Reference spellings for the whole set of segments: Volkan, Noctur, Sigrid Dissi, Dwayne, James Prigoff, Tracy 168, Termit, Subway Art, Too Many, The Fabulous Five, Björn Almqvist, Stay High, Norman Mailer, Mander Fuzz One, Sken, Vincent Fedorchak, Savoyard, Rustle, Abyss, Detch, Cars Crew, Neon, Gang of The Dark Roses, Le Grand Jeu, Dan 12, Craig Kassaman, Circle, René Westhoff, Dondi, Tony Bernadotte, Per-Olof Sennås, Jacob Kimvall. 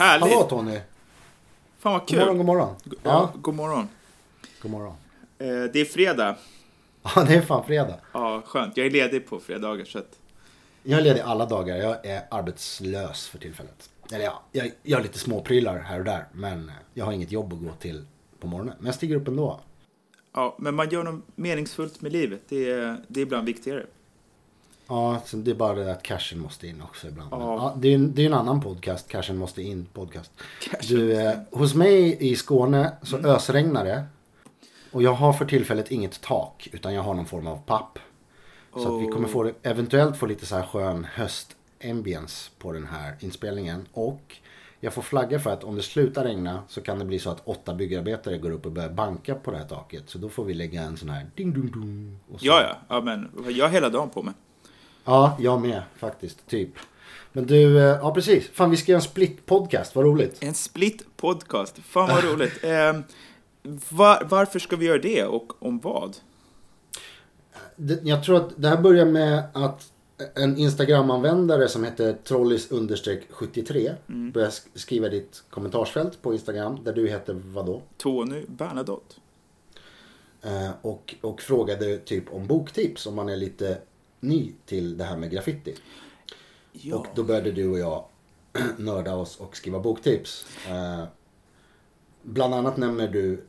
Härligt. Hallå Tony. Fan vad kul. God morgon. Ja. God morgon. Det är fredag. Ja, det är fan fredag. Ja, skönt. Jag är ledig på fredagar så att... Jag är ledig alla dagar. Jag är arbetslös för tillfället. Eller ja, jag gör lite småprylar här och där. Men jag har inget jobb att gå till på morgonen. Men jag stiger upp ändå. Ja, men man gör något meningsfullt med livet. Det är ibland viktigare. Ja, det är bara det att cashen måste in också ibland. Ja. Ja, det är en annan podcast. Cashen måste in podcast. Hos mig i Skåne så ösregnar det. Och jag har för tillfället inget tak. Utan jag har någon form av papp. Så att vi kommer eventuellt få lite så här skön höstambience på den här inspelningen. Och jag får flagga för att om det slutar regna så kan det bli så att 8 byggarbetare går upp och börjar banka på det här taket. Så då får vi lägga en sån här ding dong dong. Ja, men jag har hela dagen på mig. Ja, jag med faktiskt, typ. Men du, ja precis. Fan, vi ska göra en split-podcast, vad roligt. En split-podcast, fan vad roligt. Varför ska vi göra det och om vad? Jag tror att det här börjar med att en Instagram-användare som heter Trollis_73 börjar skriva ditt kommentarsfält på Instagram där du heter vadå? Tony Bernadotte. Och frågade typ om boktips om man är lite ny till det här med graffiti. Ja. Och då började du och jag nörda oss och skriva boktips. Bland annat nämner du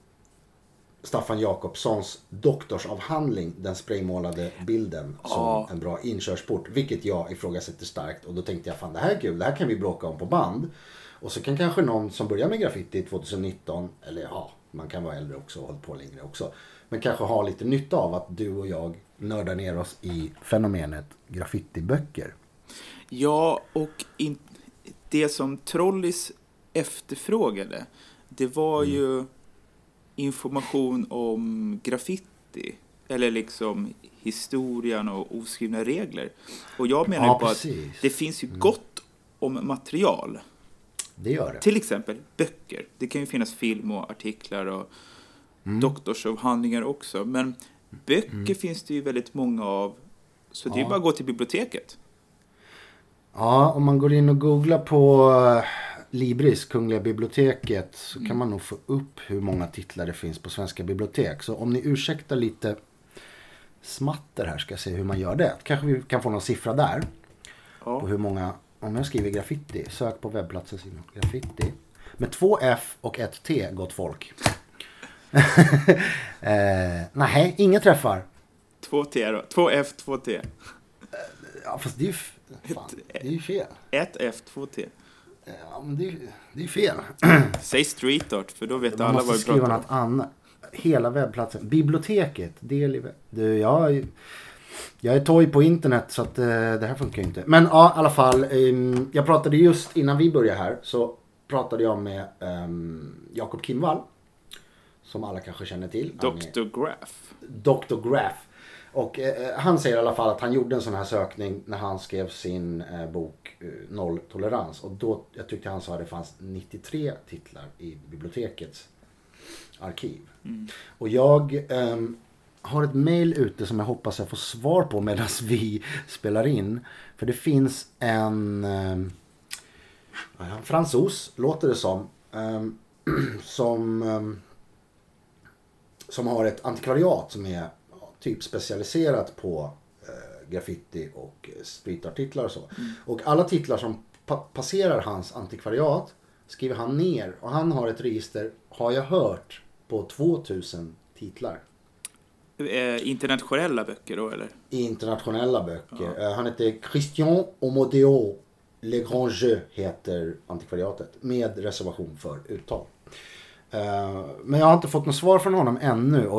Staffan Jakobssons doktorsavhandling, den spraymålade bilden, som en bra inkörsport, vilket jag ifrågasätter starkt. Och då tänkte jag, fan det här är kul, det här kan vi bråka om på band. Och så kan kanske någon som börjar med graffiti 2019, eller ja, man kan vara äldre också och hålla på längre också, men kanske ha lite nytta av att du och jag nördar ner oss i fenomenet graffitiböcker. Ja, och det som Trollis efterfrågade, det var ju information om graffiti eller liksom historien och oskrivna regler. Och jag menar ju på att det finns ju gott om material. Det gör det. Till exempel böcker. Det kan ju finnas film och artiklar och doktorsavhandlingar också. Men böcker finns det ju väldigt många av. Så det är bara att gå till biblioteket. Ja, om man går in och googlar på Libris, Kungliga biblioteket, så kan man nog få upp hur många titlar det finns på svenska bibliotek. Så om ni ursäktar lite smatter här, ska jag se hur man gör det. Kanske vi kan få någon siffra där på hur många, om jag skriver graffiti, sök på webbplatsen graffiti. Med 2 F och 1 T, gott folk. Nej, inga träffar. 2 T då, 2 F, 2 T. Ja, fast det är ju fel. 1 F, 2 T. Ja, men det är fel. Säg street art, för då vet alla vad vi pratar om. Hela webbplatsen. Biblioteket. Jag är toj på internet, så att det här funkar ju inte. Men ja, i alla fall. Jag pratade just innan vi började här, så pratade jag med Jacob Kimvall. Som alla kanske känner till. Dr. Graf. Och han säger i alla fall att han gjorde en sån här sökning när han skrev sin bok Nolltolerans. Och då, jag tyckte han sa att det fanns 93 titlar i bibliotekets arkiv. Och jag har ett mejl ute som jag hoppas jag får svar på medan vi spelar in. För det finns en fransos, låter det som har ett antikvariat som är typ specialiserat på graffiti och streetartiklar och så. Och alla titlar som passerar hans antikvariat skriver han ner. Och han har ett register, har jag hört, på 2000 titlar. Internationella böcker då, eller? Internationella böcker. Ja. Han heter Christian Omodéo. Le Grand Jeu heter antikvariatet. Med reservation för uttal. Men jag har inte fått något svar från honom ännu,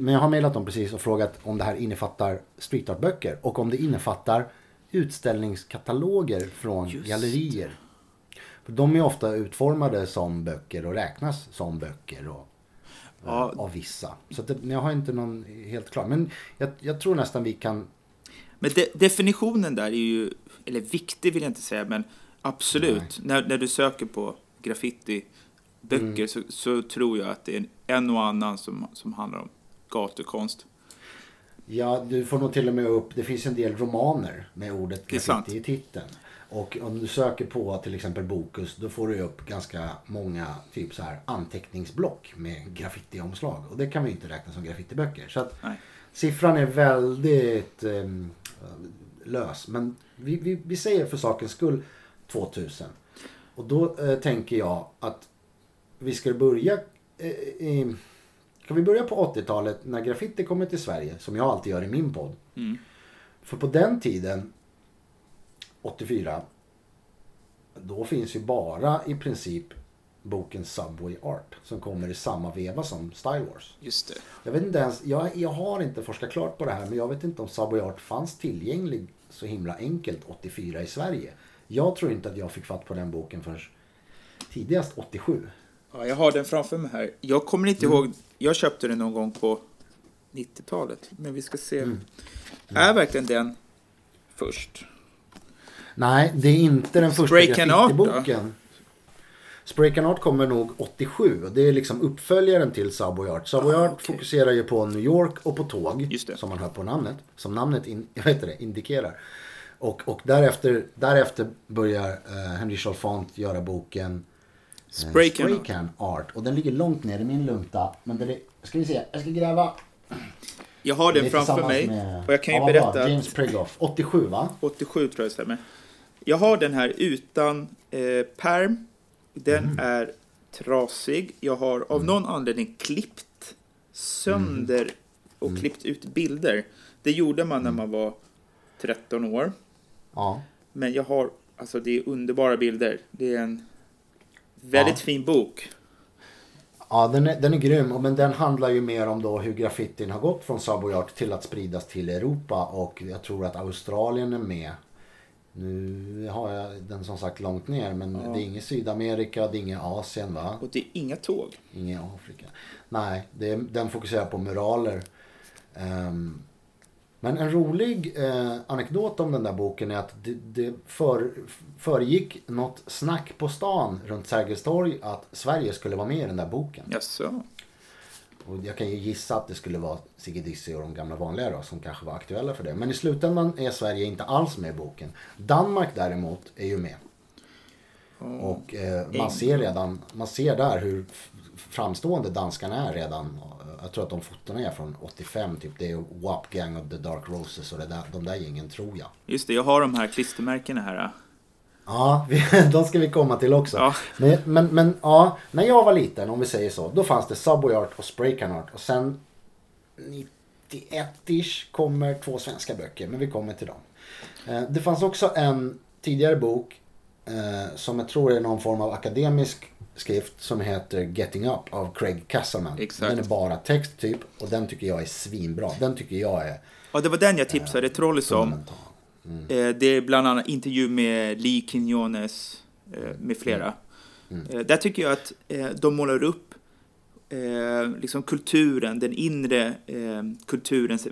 men jag har mejlat dem precis och frågat om det här innefattar streetartböcker och om det innefattar utställningskataloger från gallerier. För de är ofta utformade som böcker och räknas som böcker av vissa. Så att jag har inte någon helt klar, men jag tror nästan vi kan... Men definitionen där är ju, eller viktig vill jag inte säga, men absolut, när du söker på graffiti böcker så tror jag att det är en och annan som handlar om gatukonst. Ja, du får nog till och med upp, det finns en del romaner med ordet graffiti i titeln. Och om du söker på till exempel Bokus, då får du upp ganska många typ så här anteckningsblock med graffitiomslag. Och det kan vi inte räkna som graffitiböcker. Så att siffran är väldigt lös. Men vi säger för sakens skull 2000. Och då tänker jag att vi ska börja... kan vi börja på 80-talet när graffiti kommer till Sverige, som jag alltid gör i min podd. Mm. För på den tiden, 84, då finns ju bara i princip boken Subway Art som kommer i samma veva som Style Wars. Just det. Jag vet inte ens, jag har inte forskat klart på det här, men jag vet inte om Subway Art fanns tillgänglig så himla enkelt 84 i Sverige. Jag tror inte att jag fick fatt på den boken förrän tidigast 87. Ja, jag har den framför mig här. Jag kommer inte ihåg, jag köpte den någon gång på 90-talet, men vi ska se. Är verkligen den först? Nej, det är inte den första graffitiboken. Spray Can Art kommer nog 87. Det är liksom uppföljaren till Savoyard. Savoyard fokuserar ju på New York och på tåg, som man hör på namnet. Som namnet indikerar. Och därefter börjar Henry Chalfant göra boken Spray Can Art. Och den ligger långt ner i min lunta. Men det är, ska vi se, jag ska gräva... Jag har den framför mig med, och jag kan ju berätta James Prigoff, 87 va? 87 tror jag stämmer. Jag har den här utan perm. Den är trasig. Jag har av någon anledning klippt sönder och klippt ut bilder. Det gjorde man när man var 13 år. Ja. Men jag har, alltså det är underbara bilder. Det är en väldigt fin bok. Ja, den är grym, men den handlar ju mer om då hur graffitin har gått från Savoyard till att spridas till Europa, och jag tror att Australien är med. Nu har jag den som sagt långt ner, men det är inget Sydamerika, det är inget Asien va? Och det är inga tåg. Inget Afrika. Nej, den fokuserar på muraler. Men en rolig anekdot om den där boken är att det föregick något snack på stan runt Sergels torg att Sverige skulle vara med i den där boken. Jaså. Och jag kan ju gissa att det skulle vara Sigrid Dissi och de gamla vanliga då, som kanske var aktuella för det. Men i slutändan är Sverige inte alls med i boken. Danmark däremot är ju med. Mm. Och man ser där hur framstående danskarna är redan. Jag tror att de fotorna är från 85 typ. Det är Whop, Gang of The Dark Roses och de där gängen, tror jag. Just det, jag har de här klistermärkena här. Ja, de ska vi komma till också. Ja. Men ja, när jag var liten, om vi säger så, då fanns det Subway Art och Spray Can Art. Och sen 91-ish kommer 2 svenska böcker, men vi kommer till dem. Det fanns också en tidigare bok som jag tror är någon form av akademisk skrift som heter Getting Up av Craig Kassaman. Exakt. Den är bara text typ, och den tycker jag är svinbra. Den tycker jag är... Ja, det var den jag tipsade Trollis om. Det är bland annat intervju med Lee Quiñones med flera. Där tycker jag att de målar upp liksom kulturen, den inre kulturens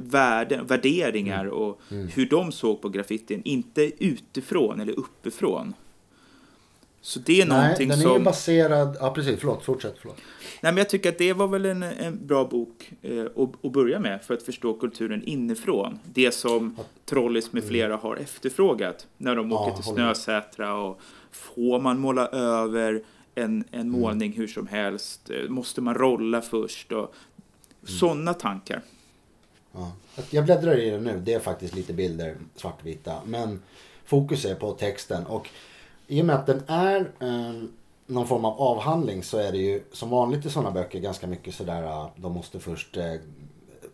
värderingar och hur de såg på graffitin, inte utifrån eller uppifrån. Så det är någonting som... Nej, den är ju baserad... Ja, precis. Fortsätt. Nej, men jag tycker att det var väl en bra bok att börja med för att förstå kulturen inifrån. Det som Trollis med flera har efterfrågat när de åker till Snösätra, och får man måla över en målning hur som helst? Måste man rolla först? Och sådana tankar. Ja. Jag bläddrar i det nu. Det är faktiskt lite bilder, svartvita. Men fokus är på texten, och i och med att den är någon form av avhandling så är det ju som vanligt i sådana böcker ganska mycket sådär, de måste först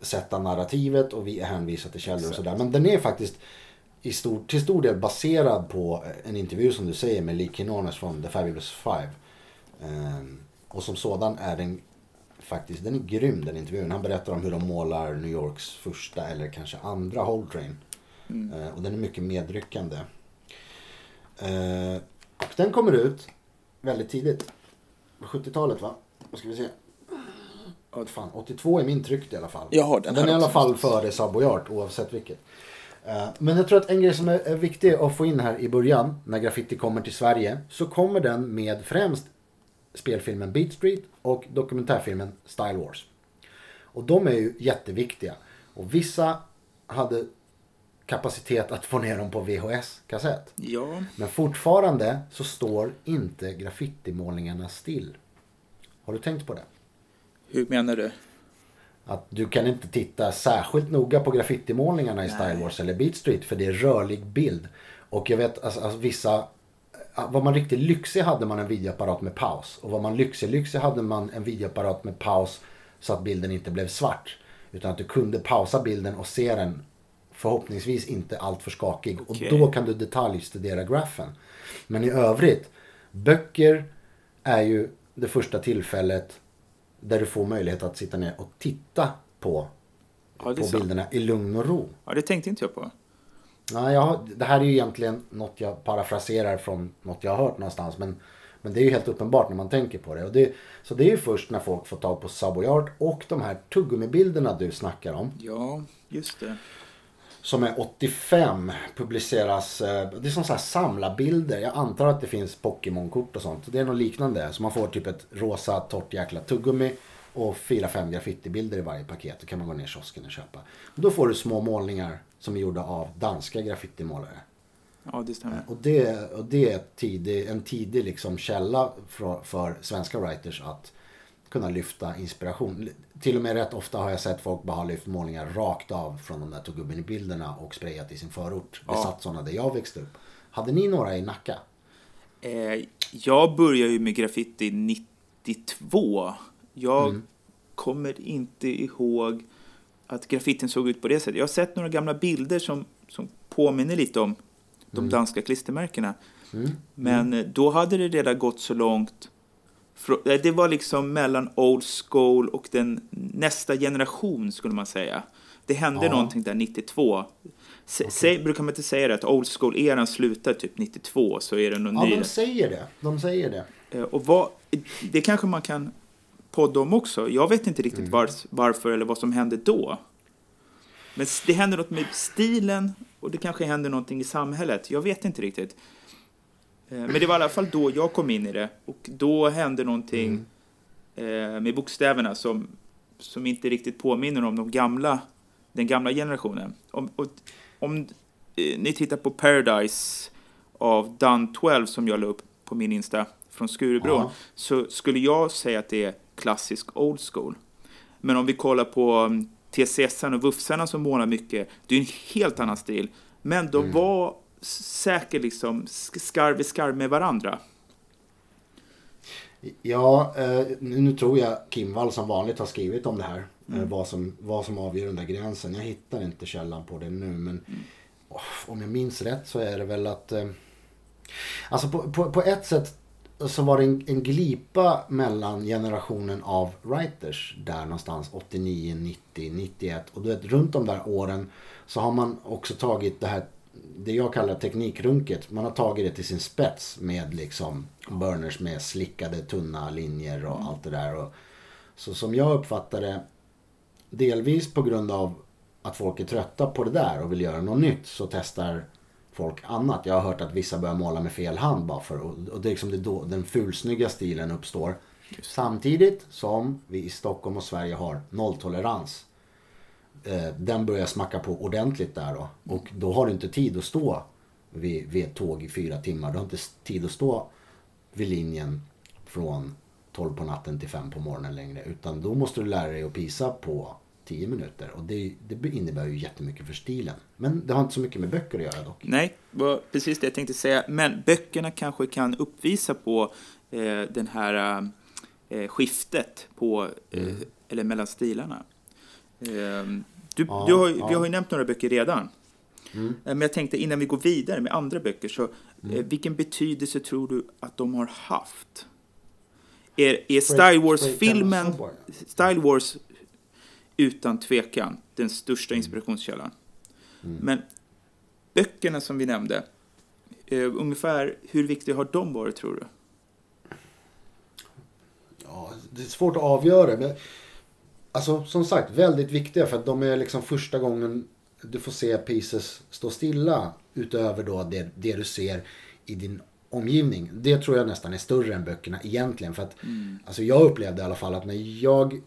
sätta narrativet och vi hänvisar till källor och sådär. Men den är faktiskt till stor del baserad på en intervju som du säger med Lee Quiñones från The Fabulous Five. Och som sådan är den faktiskt, den är grym den intervjun. Han berättar om hur de målar New Yorks första eller kanske andra Hall Train. Och den är mycket medryckande. Och den kommer ut väldigt tidigt, 70-talet va? Vad ska vi se? Oh, fan, 82 är min tryckt i alla fall. Jaha, den är i alla fall före Savoyard oavsett vilket. Men jag tror att en grej som är viktig att få in här i början, när graffiti kommer till Sverige, så kommer den med främst spelfilmen Beat Street och dokumentärfilmen Style Wars. Och de är ju jätteviktiga. Och vissa hade kapacitet att få ner dem på VHS-kassett. Ja. Men fortfarande så står inte graffitimålningarna still. Har du tänkt på det? Hur menar du? Att du kan inte titta särskilt noga på graffitimålningarna i Style Wars eller Beat Street, för det är rörlig bild. Och jag vet, alltså vissa... Var man riktigt lyxig hade man en videoapparat med paus. Och var man lyxig hade man en videoapparat med paus så att bilden inte blev svart. Utan att du kunde pausa bilden och se den förhoppningsvis inte allt för skakig. Okay. Och då kan du detaljstudera grafen. Men i övrigt, böcker är ju det första tillfället där du får möjlighet att sitta ner och titta på bilderna i lugn och ro. Ja, det tänkte inte jag på. Nej, det här är ju egentligen något jag parafraserar från något jag har hört någonstans. Men det är ju helt uppenbart när man tänker på det. Och så det är ju först när folk får tag på Savoyard och de här tuggummibilderna du snackar om. Ja, just det. Som är 85, publiceras, det är som så här samlarbilder. Jag antar att det finns Pokémon-kort och sånt. Det är något liknande. Så man får typ ett rosa, torrt jäkla tuggummi och 4-5 graffitibilder i varje paket. Då kan man gå ner i kiosken och köpa. Och då får du små målningar som är gjorda av danska graffitimålare. Ja, det stämmer. Och det är en tidig liksom källa för svenska writers att kunna lyfta inspiration. Till och med rätt ofta har jag sett folk bara lyft målningar rakt av från de där tuggummibilderna och sprayat i sin förort. Ja. Det satt sådana där jag växte upp. Hade ni några i Nacka? Jag började ju med graffiti 92. Jag kommer inte ihåg att graffitin såg ut på det sättet. Jag har sett några gamla bilder som påminner lite om de danska klistermärkena. Men då hade det redan gått så långt. Det var liksom mellan old school och den nästa generation, skulle man säga. Det hände någonting där 92. Brukar man inte säga det, att old school-eran slutar typ 92, så är det någon ny. Ja, de säger det. Och det kanske man kan podda om också. Jag vet inte riktigt varför eller vad som hände då. Men det händer något med stilen och det kanske händer någonting i samhället. Jag vet inte riktigt. Men det var i alla fall då jag kom in i det. Och då hände någonting med bokstäverna som inte riktigt påminner om den gamla generationen. Om ni tittar på Paradise av Dan 12 som jag la upp på min Insta från Skurebro, så skulle jag säga att det är klassisk old school. Men om vi kollar på TSS och Vufsarna som målar mycket, det är en helt annan stil. Men de var säkert liksom skarv i skarv med varandra. Ja, nu tror jag Kimvall som vanligt har skrivit om det här. Vad som avgör den där gränsen. Jag hittar inte källan på det nu, men om jag minns rätt så är det väl att alltså på ett sätt så var det en glipa mellan generationen av writers där någonstans 89, 90, 91. Och du vet, runt de där åren så har man också tagit det här, det jag kallar teknikrunket, man har tagit det till sin spets med liksom burners med slickade tunna linjer och allt det där. Och så som jag uppfattade, delvis på grund av att folk är trötta på det där och vill göra något nytt, så testar folk annat. Jag har hört att vissa börjar måla med fel hand bara för, och det är liksom då den fulsnygga stilen uppstår. Samtidigt som vi i Stockholm och Sverige har nolltolerans. Den börjar smacka på ordentligt där då. Och då har du inte tid att stå vid ett tåg i 4 timmar. Du har inte tid att stå vid linjen från 12 på natten till 5 på morgonen längre. Utan då måste du lära dig att pisa på 10 minuter. Och det innebär ju jättemycket för stilen. Men det har inte så mycket med böcker att göra dock. Nej, var precis det jag tänkte säga. Men böckerna kanske kan uppvisa på den här skiftet på, eller mellan stilarna. Vi har ju nämnt några böcker redan. Men jag tänkte innan vi går vidare med andra böcker så vilken betydelse tror du att de har haft? Är Style Wars-filmen Style Wars utan tvekan den största inspirationskällan. Men böckerna som vi nämnde, ungefär hur viktiga har de varit, tror du? Ja, det är svårt att avgöra, men alltså som sagt, väldigt viktiga för att de är liksom första gången du får se pieces stå stilla utöver då det du ser i din omgivning. Det tror jag nästan är större än böckerna egentligen, för att alltså jag upplevde i alla fall att när jag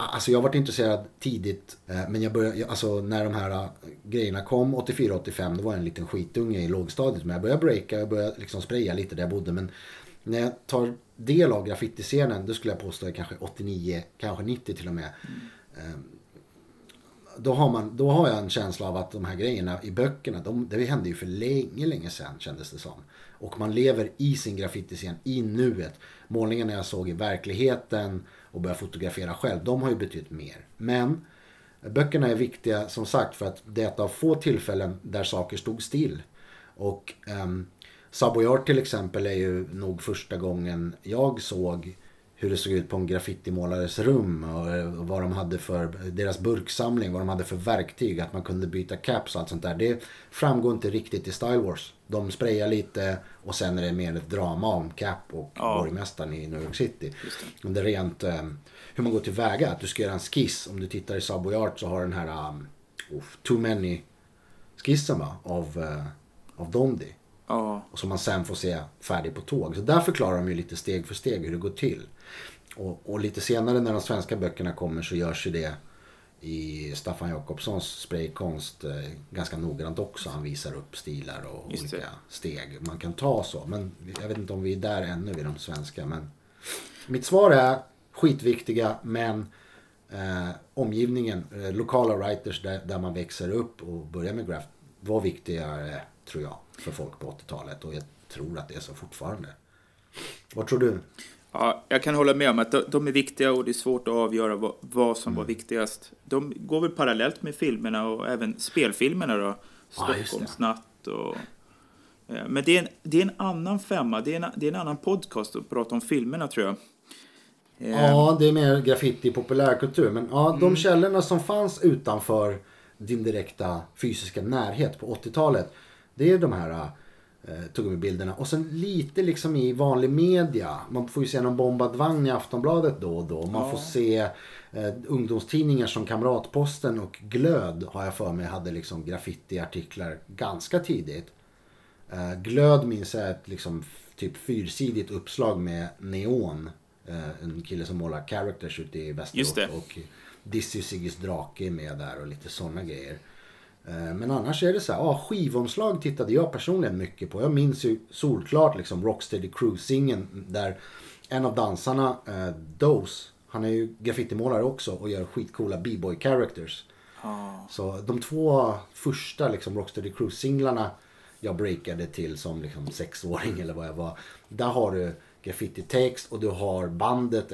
Alltså jag varit intresserad tidigt, men jag började, alltså när de här grejerna kom 84-85, då var jag en liten skitunge i lågstadiet, men jag började breaka, jag började liksom spraya lite där jag bodde. Men när jag tar del av graffitiscenen, då skulle jag påstå kanske 89, kanske 90 till och med. Då har jag en känsla av att de här grejerna i böckerna, det hände ju för länge sedan, kändes det som. Och man lever i sin graffitiscen, i nuet. Målningarna jag såg i verkligheten och började fotografera själv, de har ju betytt mer. Men böckerna är viktiga, som sagt, för att det är ett av få tillfällen där saker stod still. Och Savoyard till exempel är ju nog första gången jag såg hur det såg ut på en graffitimålares rum, och vad de hade för deras burksamling, vad de hade för verktyg, att man kunde byta caps och allt sånt där. Det framgår inte riktigt i Style Wars. De sprayar lite och sen är det mer ett drama om cap och borgmästaren i New York City. Just det. Rent hur man går tillväga, att du ska göra en skiss. Om du tittar i Savoyard så har den här Too Many skissen av Dondi. Oh. Och som man sen får se färdig på tåg. Så där förklarar de ju lite steg för steg hur det går till. Och lite senare när de svenska böckerna kommer så görs ju det i Staffan Jakobssons spraykonst ganska noggrant också. Han visar upp stilar och just olika steg man kan ta så. Men jag vet inte om vi är där ännu vid de svenska. Men mitt svar är skitviktiga, men omgivningen, lokala writers där man växer upp och börjar med graff var viktigare, tror jag, för folk på 80-talet, och jag tror att det är så fortfarande. Vad tror du? Ja, jag kan hålla med om att de är viktiga, och det är svårt att avgöra vad som var viktigast. De går väl parallellt med filmerna och även spelfilmerna då. Stockholmsnatt och... Men det är en annan femma. Det är en annan podcast att prata om filmerna, tror jag. Ja, det är mer graffiti, populärkultur. Men ja, de källorna som fanns utanför din direkta fysiska närhet på 80-talet, det är de här tuggummibilderna. Och sen lite liksom i vanlig media. Man får ju se någon bombad vagn i Aftonbladet då och då. Man får se ungdomstidningar som Kamratposten och Glöd, har jag för mig, hade liksom graffitiartiklar ganska tidigt. Glöd minns jag ett liksom typ fyrsidigt uppslag med neon. En kille som målar characters ute i Västerås. Och Dissi Siggis drake är med där och lite sådana grejer. Men annars är det så här, skivomslag tittade jag personligen mycket på. Jag minns ju solklart liksom Rocksteady Cruisingen, där en av dansarna, Dose, han är ju graffitimålare också och gör skitcoola b-boy characters. Så de två första liksom Rocksteady Cruisinglarna jag breakade till som liksom sexåring eller vad jag var. Där har du graffiti-text och du har bandet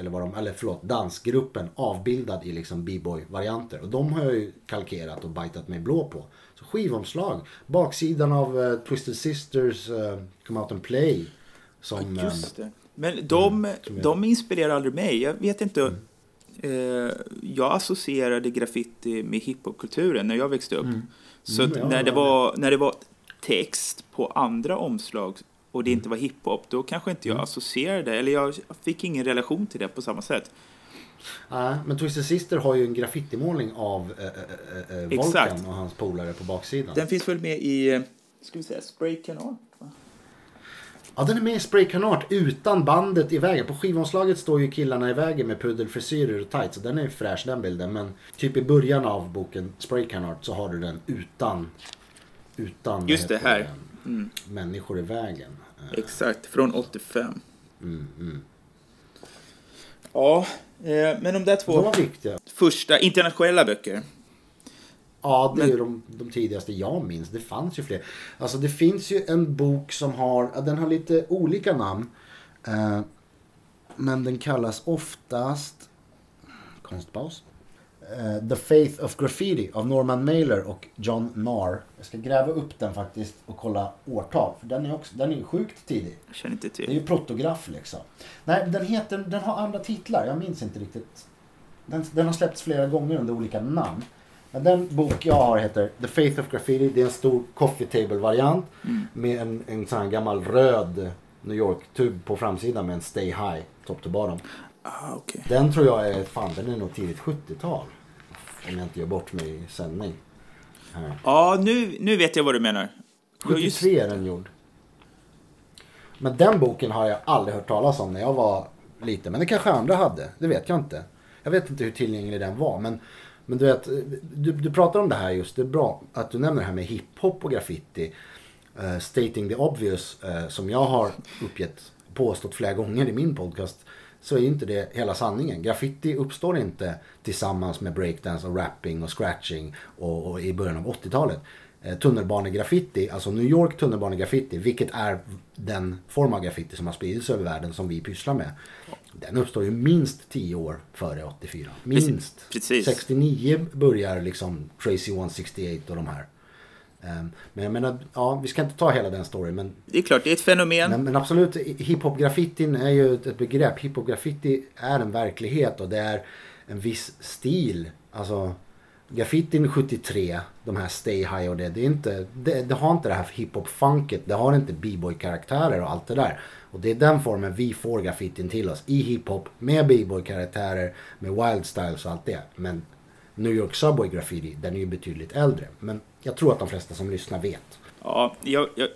dansgruppen avbildad i liksom b-boy-varianter, och de har jag ju kalkerat och bajtat mig blå på. Så skivomslag, baksidan av Twisted Sisters Come Out and Play som, just det. Men de inspirerar aldrig mig. Jag vet inte. Jag associerade graffiti med hiphopkulturen när jag växte upp. När det var text på andra omslag och det inte var hiphop, då kanske inte jag associerade, eller jag fick ingen relation till det på samma sätt. Men Twisted Sister har ju en graffitimålning av Volkan och hans polare på baksidan. Den finns väl med i, ska vi säga, Spray Can Art? Ja, den är med i Spray Can Art utan bandet i vägen. På skivomslaget står ju killarna i vägen med pudelfrisyrer och tights, så den är ju fräsch, den bilden. Men typ i början av boken Spray Can Art så har du den utan just det här. Människor i vägen. Exakt, från 85. Ja, men de där två första internationella böcker. Ja, det är ju de tidigaste jag minns. Det fanns ju fler. Alltså det finns ju en bok som har lite olika namn. Men den kallas oftast konstpaus. The Faith of Graffiti av Norman Mailer och John Nahr. Jag ska gräva upp den faktiskt och kolla årtal, för den är ju sjukt tidig. Jag känner inte till. Det är ju protograf liksom. Nej, den har andra titlar. Jag minns inte riktigt. Den har släppts flera gånger under olika namn. Men den bok jag har heter The Faith of Graffiti. Det är en stor coffee table variant med en sån här gammal röd New York tub på framsidan med en Stay High topp till bottom. Ah, okay. Den tror jag är, den är nog tidigt 70-tal. Om jag inte gör bort mig i sändning. Ja, nu vet jag vad du menar. 73 är den gjord. Men den boken har jag aldrig hört talas om när jag var liten. Men det kanske andra hade, det vet jag inte. Jag vet inte hur tillgänglig den var, men du vet, du pratar om det här just, det är bra att du nämner det här med hiphop och graffiti. Stating the obvious, som jag har påstått flera gånger i min podcast, så är inte det hela sanningen. Graffiti uppstår inte tillsammans med breakdance och rapping och scratching och i början av 80-talet. Tunnelbanegraffiti, alltså New York tunnelbanegraffiti, vilket är den form av graffiti som har spridits över världen som vi pysslar med. Den uppstår ju minst 10 år före 84. Minst. Precis. 69 börjar liksom Tracy 168 och de här. Men jag menar, ja, vi ska inte ta hela den storyn, men det är klart, det är ett fenomen. Men absolut, hiphop-graffitin är ju ett begrepp. Hiphop-graffiti är en verklighet och det är en viss stil. Alltså, graffitin 73, de här Stay High och det är inte, det har inte det här hiphop-funket, det har inte b-boy-karaktärer och allt det där. Och det är den formen vi får graffitin till oss, i hiphop, med b-boy-karaktärer, med wild styles och allt det. Men New York Subway graffiti, den är ju betydligt äldre. Men jag tror att de flesta som lyssnar vet. Ja,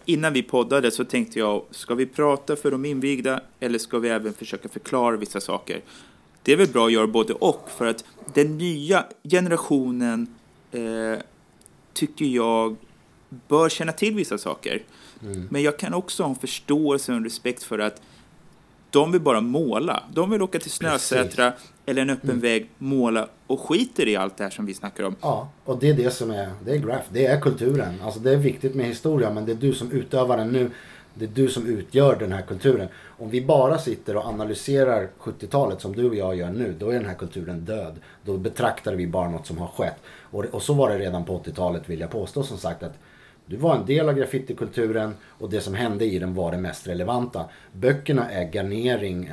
innan vi poddade så tänkte jag, ska vi prata för de invigda eller ska vi även försöka förklara vissa saker? Det är väl bra att göra både och, för att den nya generationen tycker jag bör känna till vissa saker. Mm. Men jag kan också ha en förståelse och en respekt för att de vill bara måla. De vill åka till Snösätra eller en öppen väg, måla och skiter i allt det här som vi snackar om. Ja, och det är det som är, det är graf, det är kulturen. Alltså det är viktigt med historia, men det är du som utövar den nu. Det är du som utgör den här kulturen. Om vi bara sitter och analyserar 70-talet som du och jag gör nu, då är den här kulturen död. Då betraktar vi bara något som har skett. Och så var det redan på 80-talet, vill jag påstå, som sagt, att du var en del av graffitikulturen och det som hände i den var det mest relevanta. Böckerna är garnering,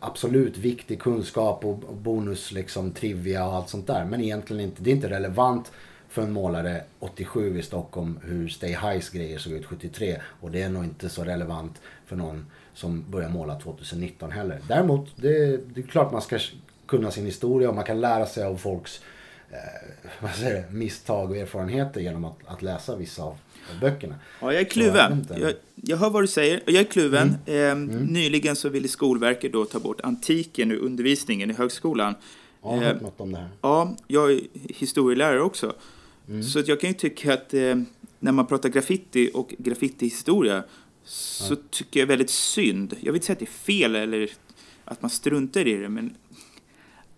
absolut viktig kunskap och bonus, liksom trivia och allt sånt där. Men egentligen inte, det är inte relevant för en målare 87 i Stockholm hur Stay Highs grejer såg ut 73. Och det är nog inte så relevant för någon som börjar måla 2019 heller. Däremot, det är klart man ska kunna sin historia och man kan lära sig av folks misstag och erfarenheter genom att läsa vissa av böckerna. Ja, jag är kluven. Jag hör vad du säger. Jag är kluven. Nyligen så ville Skolverket då ta bort antiken ur undervisningen i högskolan. Ja, jag har hört något om det här. Ja, jag är historielärare också. Mm. Så att jag kan ju tycka att när man pratar graffiti och graffitihistoria så tycker jag väldigt synd. Jag vill inte säga att det är fel eller att man struntar i det, men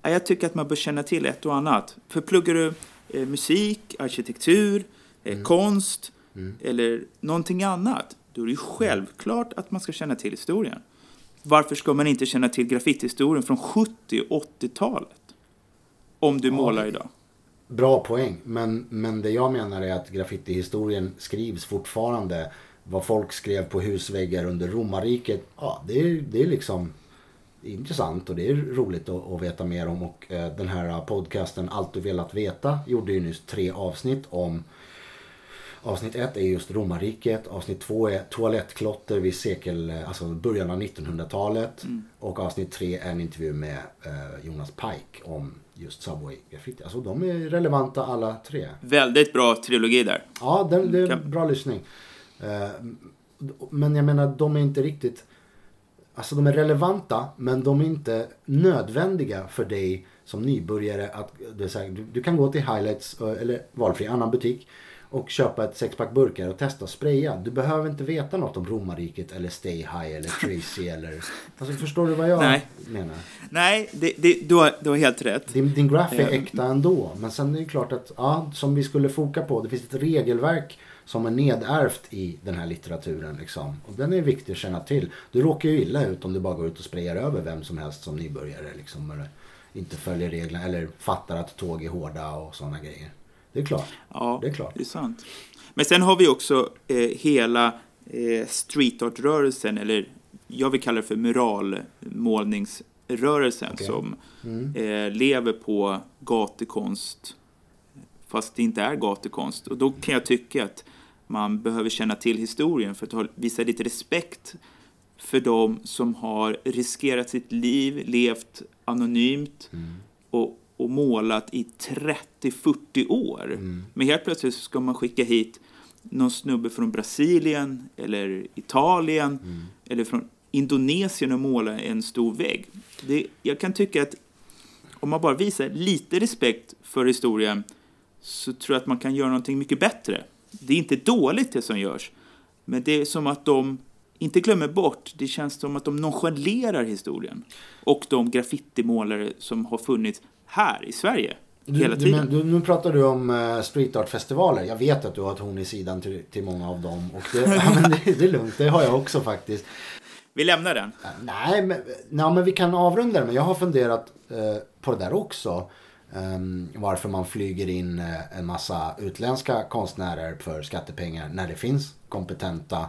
jag tycker att man bör känna till ett och annat. För pluggar du musik, arkitektur, konst eller någonting annat, då är det ju självklart att man ska känna till historien. Varför ska man inte känna till graffitihistorien från 70- och 80-talet? Om du målar idag. Bra poäng. Men det jag menar är att graffitihistorien skrivs fortfarande. Vad folk skrev på husväggar under romarriket, ja, det är liksom intressant och det är roligt att veta mer om. Och den här podcasten Allt du velat veta gjorde ju nyss 3 avsnitt om. Avsnitt 1 är just romarriket, avsnitt 2 är toalettklotter vid alltså början av 1900-talet och avsnitt 3 är en intervju med Jonas Pike om just Subway graffiti. Alltså de är relevanta alla 3. Väldigt bra trilogi där. Ja, det är en bra lyssning. Men jag menar, de är inte riktigt, alltså de är relevanta, men de är inte nödvändiga för dig som nybörjare att det är så här, du kan gå till Highlights eller valfri annan butik och köpa ett 6-pack burkar och testa att spraya. Du behöver inte veta något om romarriket eller Stay High eller Tracy eller, alltså förstår du vad jag menar? Nej, du har helt rätt. Din graf är äkta ändå. Men sen är det klart att, ja, som vi skulle foka på, det finns ett regelverk som är nedärvt i den här litteraturen liksom. Och den är viktig att känna till. Du råkar ju illa ut om du bara går ut och sprayar över vem som helst som nybörjare liksom, eller inte följer reglerna eller fattar att tåg är hårda och sådana grejer. Det är klart. Ja, det är klart. Det är sant. Men sen har vi också hela street art-rörelsen, eller jag vill kalla det för muralmålningsrörelsen, okay, som lever på gatukonst fast det inte är gatukonst. Och då kan jag tycka att man behöver känna till historien för att visa lite respekt för dem som har riskerat sitt liv, levt anonymt och målat i 30-40 år. Men helt plötsligt så ska man skicka hit någon snubbe från Brasilien eller Italien eller från Indonesien och måla en stor vägg. Jag kan tycka att om man bara visar lite respekt för historien så tror jag att man kan göra någonting mycket bättre. Det är inte dåligt det som görs, men det är som att de inte glömmer bort, det känns som att de nonchalerar historien och de graffitimålare som har funnits här i Sverige hela tiden. Nu pratar du om street art-festivaler. Jag vet att du har ton i sidan till många av dem och det, ja, men det är lugnt, det har jag också faktiskt. Vi lämnar den. Nej, men vi kan avrunda den, men jag har funderat på det där också. Varför man flyger in en massa utländska konstnärer för skattepengar när det finns kompetenta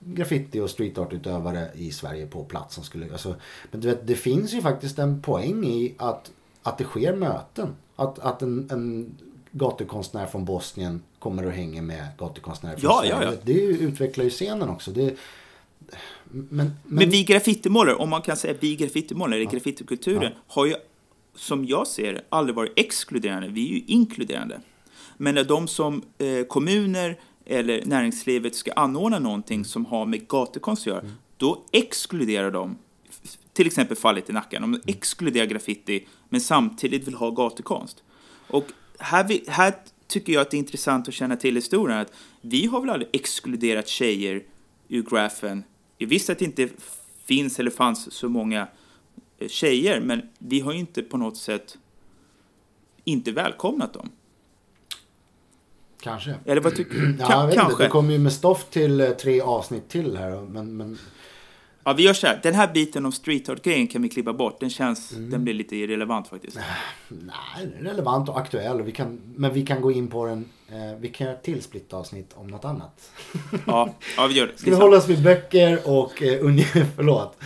graffiti- och streetartutövare i Sverige på plats som skulle, alltså, men du vet, det finns ju faktiskt en poäng i att det sker möten, att en gatukonstnär från Bosnien kommer och hänger med gatukonstnärer från Sverige. Ja. Det utvecklar ju scenen också, det. Men vi graffitimålare, om man kan säga vi graffitimålare, ja, graffitikulturen, ja, har ju, som jag ser, aldrig varit exkluderande. Vi är ju inkluderande. Men när de som kommuner eller näringslivet ska anordna någonting som har med gatukonst att göra, då exkluderar de, till exempel fallet i Nacka, de exkluderar graffiti men samtidigt vill ha gatukonst. Och här tycker jag att det är intressant att känna till historien, att vi har väl aldrig exkluderat tjejer ur graffen. Jag visste att det inte finns eller fanns så många tjejer, men vi har ju inte på något sätt inte välkomnat dem. Kanske. Eller vad tycker du? Ja, kanske. Det kommer ju med stoff till 3 avsnitt till här. Men... Ja, vi gör så här. Den här biten om street art-grejen kan vi klippa bort. Den känns, den blir lite irrelevant faktiskt. Nej, den är relevant och aktuell. Men vi kan gå in på den. Vi kan göra ett tillsplitta avsnitt om något annat. Ja, vi gör det. Ska vi hålla oss vid böcker och... Förlåt.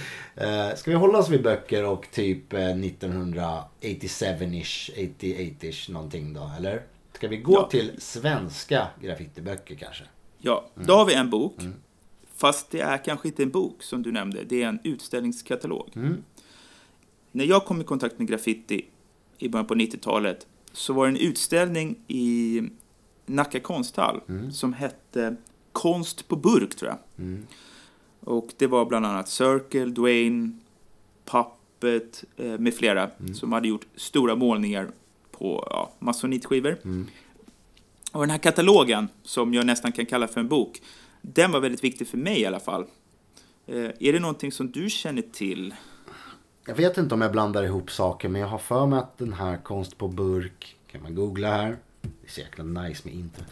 Ska vi hålla oss vid böcker och typ 1987-ish, 88-ish någonting då, eller? Ska vi gå till svenska graffitiböcker kanske? Ja, då har vi en bok. Fast det är kanske inte en bok som du nämnde. Det är en utställningskatalog. När jag kom i kontakt med graffiti i början på 90-talet så var det en utställning i Nacka konsthall som hette Konst på burk, tror jag. Och det var bland annat Circle, Dwayne, Puppet med flera som hade gjort stora målningar på masonitskivor. Och den här katalogen, som jag nästan kan kalla för en bok, den var väldigt viktig för mig i alla fall. Är det någonting som du känner till? Jag vet inte om jag blandar ihop saker, men jag har för mig att den här Konst på burk, kan man googla här. Det är så jäkla nice med internet.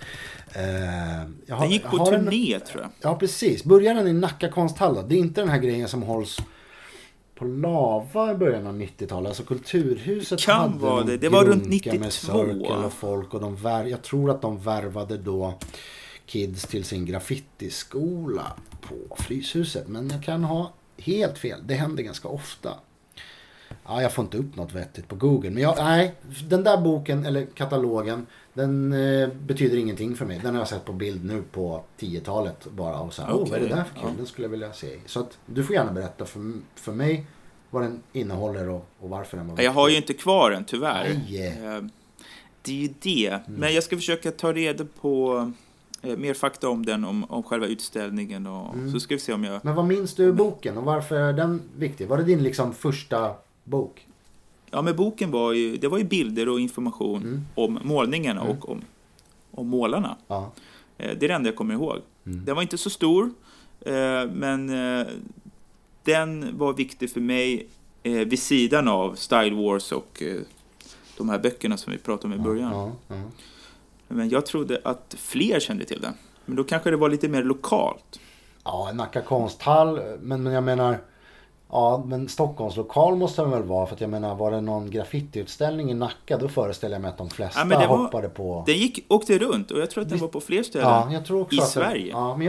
Den gick på turné, tror jag. Ja, precis. Börjar den i Nacka konsthall. Det är inte den här grejen som hålls på Lava i början av 90-talet. Alltså Kulturhuset kan vara det. Det var runt 92. Med Circle och folk. Och jag tror att de värvade då kids till sin graffitiskola på Fryshuset. Men jag kan ha helt fel. Det händer ganska ofta. Ja, jag får inte upp något vettigt på Google. Men den där boken, eller katalogen, den betyder ingenting för mig. Den har jag sett på bild nu på 10-talet bara. Och så här, vad är det där för kul? Den skulle jag vilja se. Så att, du får gärna berätta för mig vad den innehåller och varför den var viktig. Jag har ju inte kvar den, tyvärr. Det är ju det. Men jag ska försöka ta reda på mer fakta om den, om själva utställningen. Och så ska vi se om jag... Men vad minns du i boken och varför är den viktig? Var det din liksom första... bok? Ja, men boken var ju, det var ju bilder och information om målningarna och om målarna. Ja. Det är det enda jag kommer ihåg. Den var inte så stor, men den var viktig för mig vid sidan av Style Wars och de här böckerna som vi pratade om i början. Ja. Men jag trodde att fler kände till den. Men då kanske det var lite mer lokalt. Ja, Nacka konsthall, men jag menar... Ja, men Stockholms lokal måste den väl vara, för att jag menar, var det någon graffitiutställning i Nacka, då föreställer jag mig att de flesta hoppade på. Den åkte runt, och jag tror att den var på fler ställen i Sverige. Ja, men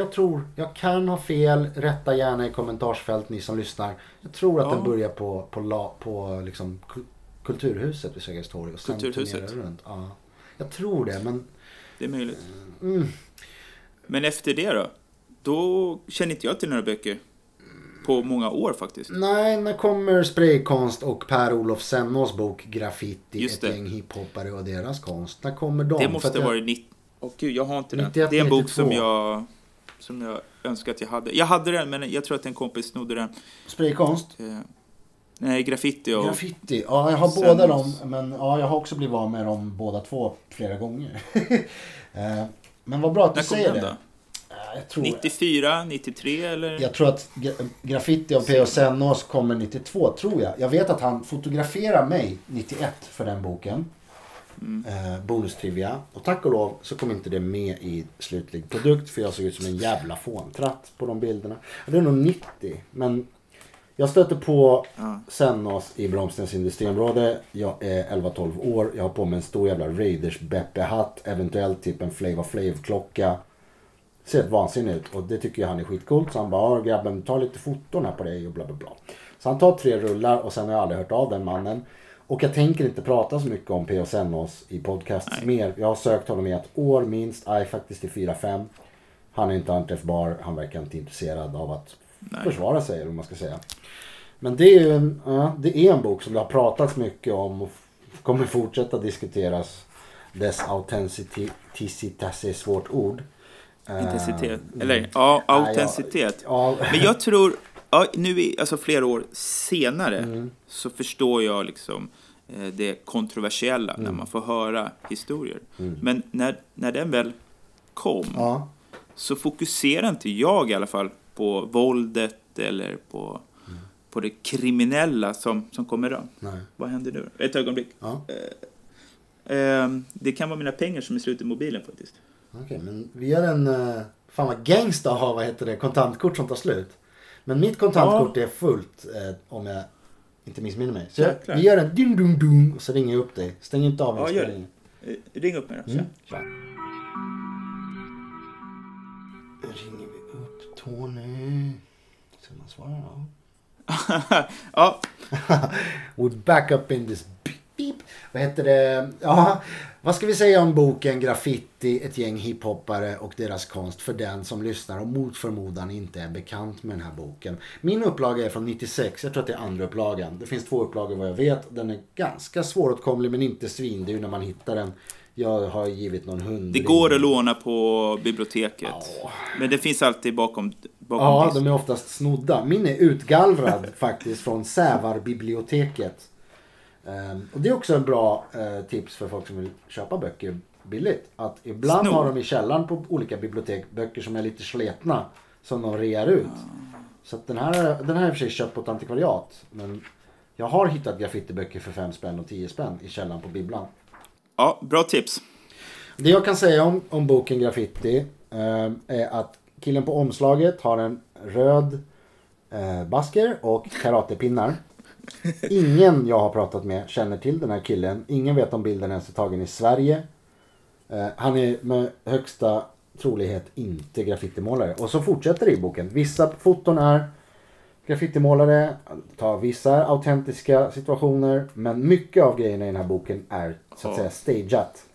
jag kan ha fel, rätta gärna i kommentarsfält, ni som lyssnar. Jag tror att den börjar på liksom Kulturhuset vid Sögers torg och sen turnerar runt. Ja, jag tror det, men... Det är möjligt. Men efter det då känner inte jag till några böcker. På många år faktiskt. Nej, när kommer spraykonst och Per-Olof Sennås bok Graffiti, ett gäng hiphoppare och deras konst? När kommer de? Det måste vara 90... Åh gud, jag har inte den. 91, det är en bok 92. som jag önskar att jag hade. Jag hade den, men jag tror att en kompis snodde den. Spraykonst? Nej, graffiti och... Graffiti, ja jag har Sennås. Båda dem, men ja, jag har också blivit av med dem båda två flera gånger. Men vad bra att du säger det. Jag tror, 94, 93 eller? Jag tror att graffiti av Per-Olof Sennås kommer 92 tror jag. Jag vet att han fotograferar mig 91 för den boken. Mm. Bonustrivia. Och tack och lov så kom inte det med i slutlig produkt, för jag såg ut som en jävla fåntratt på de bilderna. Det är nog 90, men jag stötte på Sennås i Bromstens industriområde. Jag är 11-12 år. Jag har på mig en stor jävla Raiders Beppe-hatt, eventuellt typ en Flavor Flav-klocka. Ser ett vansinnigt ut och det tycker jag han är skitcoolt. Så han bara, grabben, ta lite foton här på dig och bla bla bla. Så han tar 3 rullar och sen har jag aldrig hört av den mannen. Och jag tänker inte prata så mycket om P.O. Sennås i podcasts mer. Jag har sökt honom i ett år minst, faktiskt i 4-5. Han är inte anträffbar, han verkar inte intresserad av att försvara sig, eller man ska säga. Men det är ju en bok som det har pratats mycket om och kommer fortsätta diskuteras. Dess autenticitet är svårt ord. Intensitet, eller ja, autenticitet. Men jag tror... Ja, nu alltså flera år senare så förstår jag liksom det kontroversiella när man får höra historier. Men när den väl kom så fokuserar inte jag i alla fall på våldet eller på det kriminella som kommer då. Nej. Vad händer nu? Ett ögonblick. Ja. Det kan vara mina pengar som är slut i mobilen faktiskt. Okej, men vi gör en fan vad gangsta har, vad heter det, kontantkort som tar slut. Men mitt kontantkort är fullt om jag inte missminner mig. Så vi gör en ding dong dong och så ringer jag upp dig. Stäng inte av mig. Ring upp mig då. Ringer vi upp Tony? Ska man svara då? Ja. We're back up in this beep. Vad heter det? Ja. Vad ska vi säga om boken Graffiti, ett gäng hiphoppare och deras konst för den som lyssnar och mot förmodan inte är bekant med den här boken. Min upplaga är från 96, jag tror att det är andra upplagan. Det finns 2 upplagor vad jag vet. Den är ganska svåråtkomlig men inte svindyr när man hittar den. Jag har givit någon 100. Det går att låna på biblioteket. Ja. Men det finns alltid bakom ja, de är oftast snodda. Min är utgallrad faktiskt från Sävarbiblioteket. Och det är också en bra tips för folk som vill köpa böcker billigt. Att ibland har de i källaren på olika bibliotek böcker som är lite sletna som de rear ut. Så att den här är för sig köpt på ett antikvariat. Men jag har hittat graffitiböcker för 5 spänn och 10 spänn i källaren på bibblan. Ja, bra tips. Det jag kan säga om boken Graffiti är att killen på omslaget har en röd basker och karatepinnar. Ingen jag har pratat med känner till den här killen. Ingen vet om bilden ens är tagen i Sverige. Han är med högsta trolighet inte graffitimålare. Och så fortsätter det i boken. Vissa foton är graffitimålare, tar vissa autentiska situationer. Men mycket av grejerna i den här boken är så att säga stageat.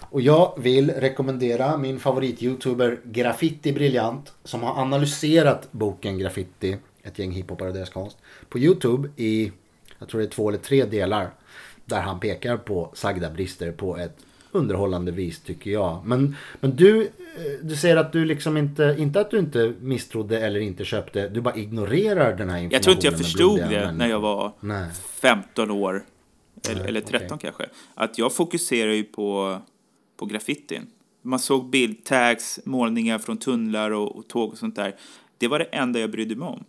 Och jag vill rekommendera min favorit-youtuber Graffiti Brilliant, som har analyserat boken Graffiti, ett gäng hiphopare och deras konst på YouTube i, jag tror det är 2 eller 3 delar, där han pekar på sagda brister på ett underhållande vis tycker jag. Men du säger att du liksom inte att du inte misstrodde eller inte köpte, du bara ignorerar den här informationen. Jag tror inte jag förstod det när jag var 15 år eller 13 kanske. Att jag fokuserar ju på graffitin. Man såg bildtags, målningar från tunnlar och tåg och sånt där. Det var det enda jag brydde mig om.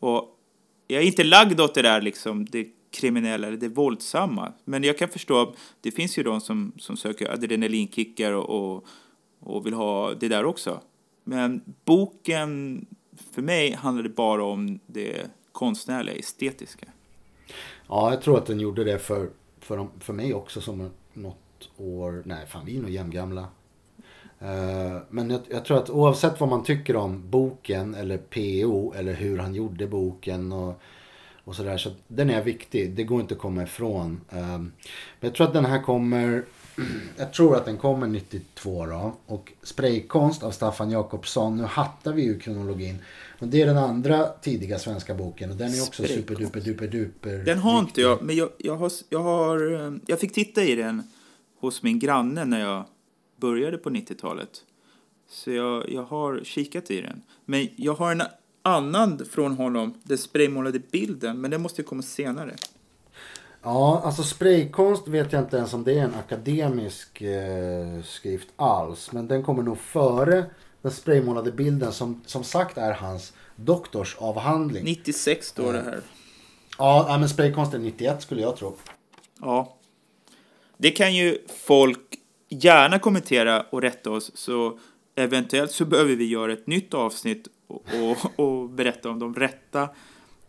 Och jag är inte lagd åt det där liksom, det kriminella, det våldsamma. Men jag kan förstå, det finns ju de som söker adrenalinkickar och vill ha det där också. Men boken, för mig, handlade bara om det konstnärliga, estetiska. Ja, jag tror att den gjorde det för mig också som något år, vi är nog jämngamla. Men jag tror att oavsett vad man tycker om boken eller PO eller hur han gjorde boken och sådär, så den är viktig, det går inte att komma ifrån. Men jag tror att den kommer 92 då, och Spraykonst av Staffan Jakobsson, nu hattar vi ju kronologin, men det är den andra tidiga svenska boken och den är också superduper den har viktig. Inte jag, men jag fick titta i den hos min granne när jag började på 90-talet. Så jag har kikat i den. Men jag har en annan från honom, det spraymålade bilden, men det måste ju komma senare. Ja, alltså spraykonst vet jag inte ens om det är en akademisk skrift alls, men den kommer nog före den spraymålade bilden som sagt är hans doktorsavhandling. 96 står det här. Ja, men spraykonst är 91 skulle jag tro. Ja. Det kan ju folk gärna kommentera och rätta oss, så eventuellt så behöver vi göra ett nytt avsnitt och berätta om de rätta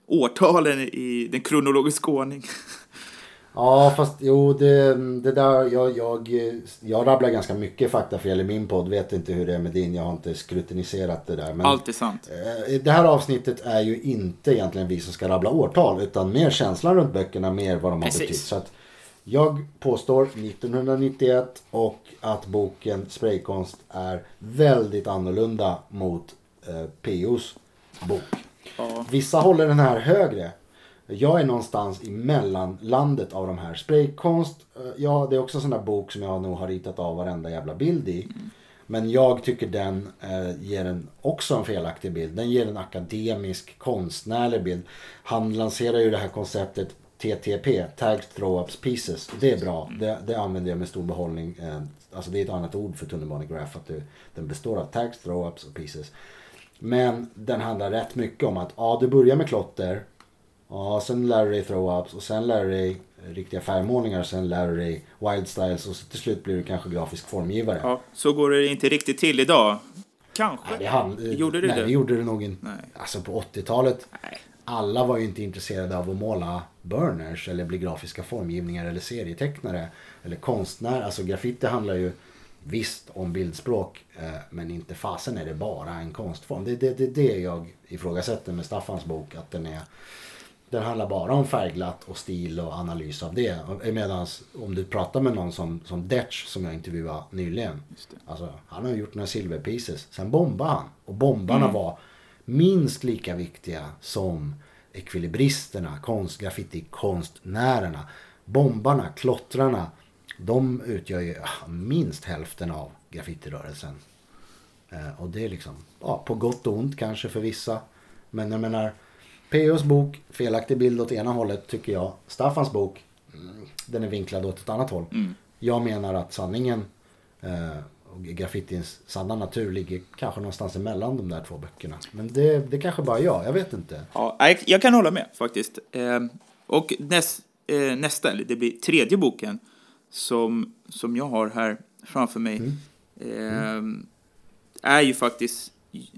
årtalen i den kronologiska ordning. Ja, fast jo, det där jag rabblar ganska mycket faktafel i min podd, vet inte hur det är med din, jag har inte skrutiniserat det där. Men allt är sant. Det här avsnittet är ju inte egentligen vi som ska rabbla årtal, utan mer känslan runt böckerna, mer vad de har betytt. Så att jag påstår 1991 och att boken Spraykonst är väldigt annorlunda mot P.O.s bok. Ja. Vissa håller den här högre. Jag är någonstans i mellanlandet av de här. Spraykonst, ja, det är också en sån där bok som jag nog har ritat av varenda jävla bild i. Mm. Men jag tycker den ger en också en felaktig bild. Den ger en akademisk, konstnärlig bild. Han lanserar ju det här konceptet TTP, Tagged Throw-Ups Pieces. Det är bra, det använder jag med stor behållning. Alltså det är ett annat ord för tunnelbanegraf, att den består av Tagged Throw-Ups och Pieces. Men den handlar rätt mycket om att du börjar med klotter, sen lär du dig throw-ups och sen lär du dig riktiga färgmålningar, sen lär du dig wild styles och så till slut blir du kanske grafisk formgivare. Ja, så går det inte riktigt till idag. Kanske. Nej, det gjorde det nog inte. Alltså på 80-talet. Nej. Alla var ju inte intresserade av att måla burners eller bli grafiska formgivningar eller serietecknare eller konstnär. Alltså graffiti handlar ju visst om bildspråk, men inte fasen är det bara en konstform. Det jag ifrågasätter med Staffans bok, att den handlar bara om färgglatt och stil och analys av det. Medan om du pratar med någon som Detch, som jag intervjuade nyligen, alltså, han har gjort några silver pieces, sen bombade han, och bombarna var minst lika viktiga som ekvilibristerna, graffitikonstnärerna. Bombarna, klottrarna, de utgör ju minst hälften av graffitirörelsen. Och det är liksom på gott och ont kanske för vissa. Men jag menar, P.O.s bok, felaktig bild åt ena hållet tycker jag. Staffans bok, den är vinklad åt ett annat håll. Mm. Jag menar att sanningen och graffitins sanna natur ligger kanske någonstans emellan de där två böckerna. Men det kanske bara jag vet inte. Ja, jag kan hålla med faktiskt. Och nästa, det blir tredje boken som jag har här framför mig är ju faktiskt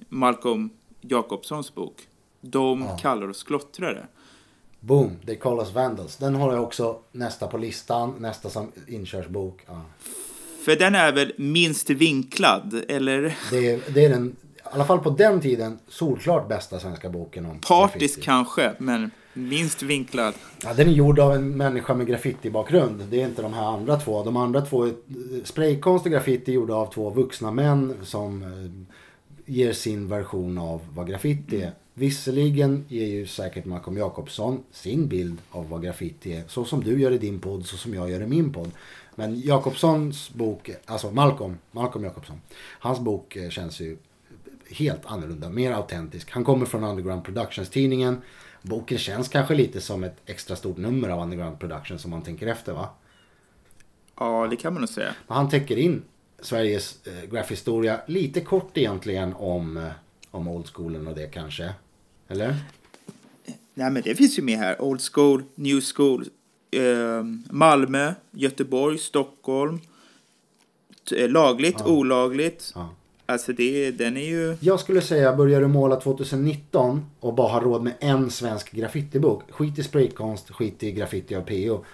Malcolm Jakobssons bok. De kallar oss klottrare. Boom, they call us vandals. Den har jag också nästa på listan, nästa som inkörsbok. Ja. För den är väl minst vinklad, eller? Det är den, i alla fall på den tiden, solklart bästa svenska boken om partisk graffiti. Kanske, men minst vinklad. Ja, den är gjord av en människa med graffiti-bakgrund. Det är inte de här andra två. De andra två, spraykonst och graffiti, är gjorda av två vuxna män som ger sin version av vad graffiti är. Visserligen ger ju säkert Malcolm Jakobsson sin bild av vad graffiti är. Så som du gör i din podd, så som jag gör i min podd. Men Jakobssons bok, alltså Malcolm Jakobsson, hans bok känns ju helt annorlunda, mer autentisk. Han kommer från Underground Productions-tidningen. Boken känns kanske lite som ett extra stort nummer av Underground Productions som man tänker efter, va? Ja, det kan man nog säga. Han täcker in Sveriges graffhistoria lite kort egentligen om old schoolen och det kanske, eller? Nej, men det finns ju med här. Old school, new school, Malmö, Göteborg, Stockholm, lagligt, olagligt. Ja. Alltså den är ju... Jag skulle säga, börjar du måla 2019 och bara ha råd med en svensk graffitibok, skit i spraykonst, skit i graffiti av P.O.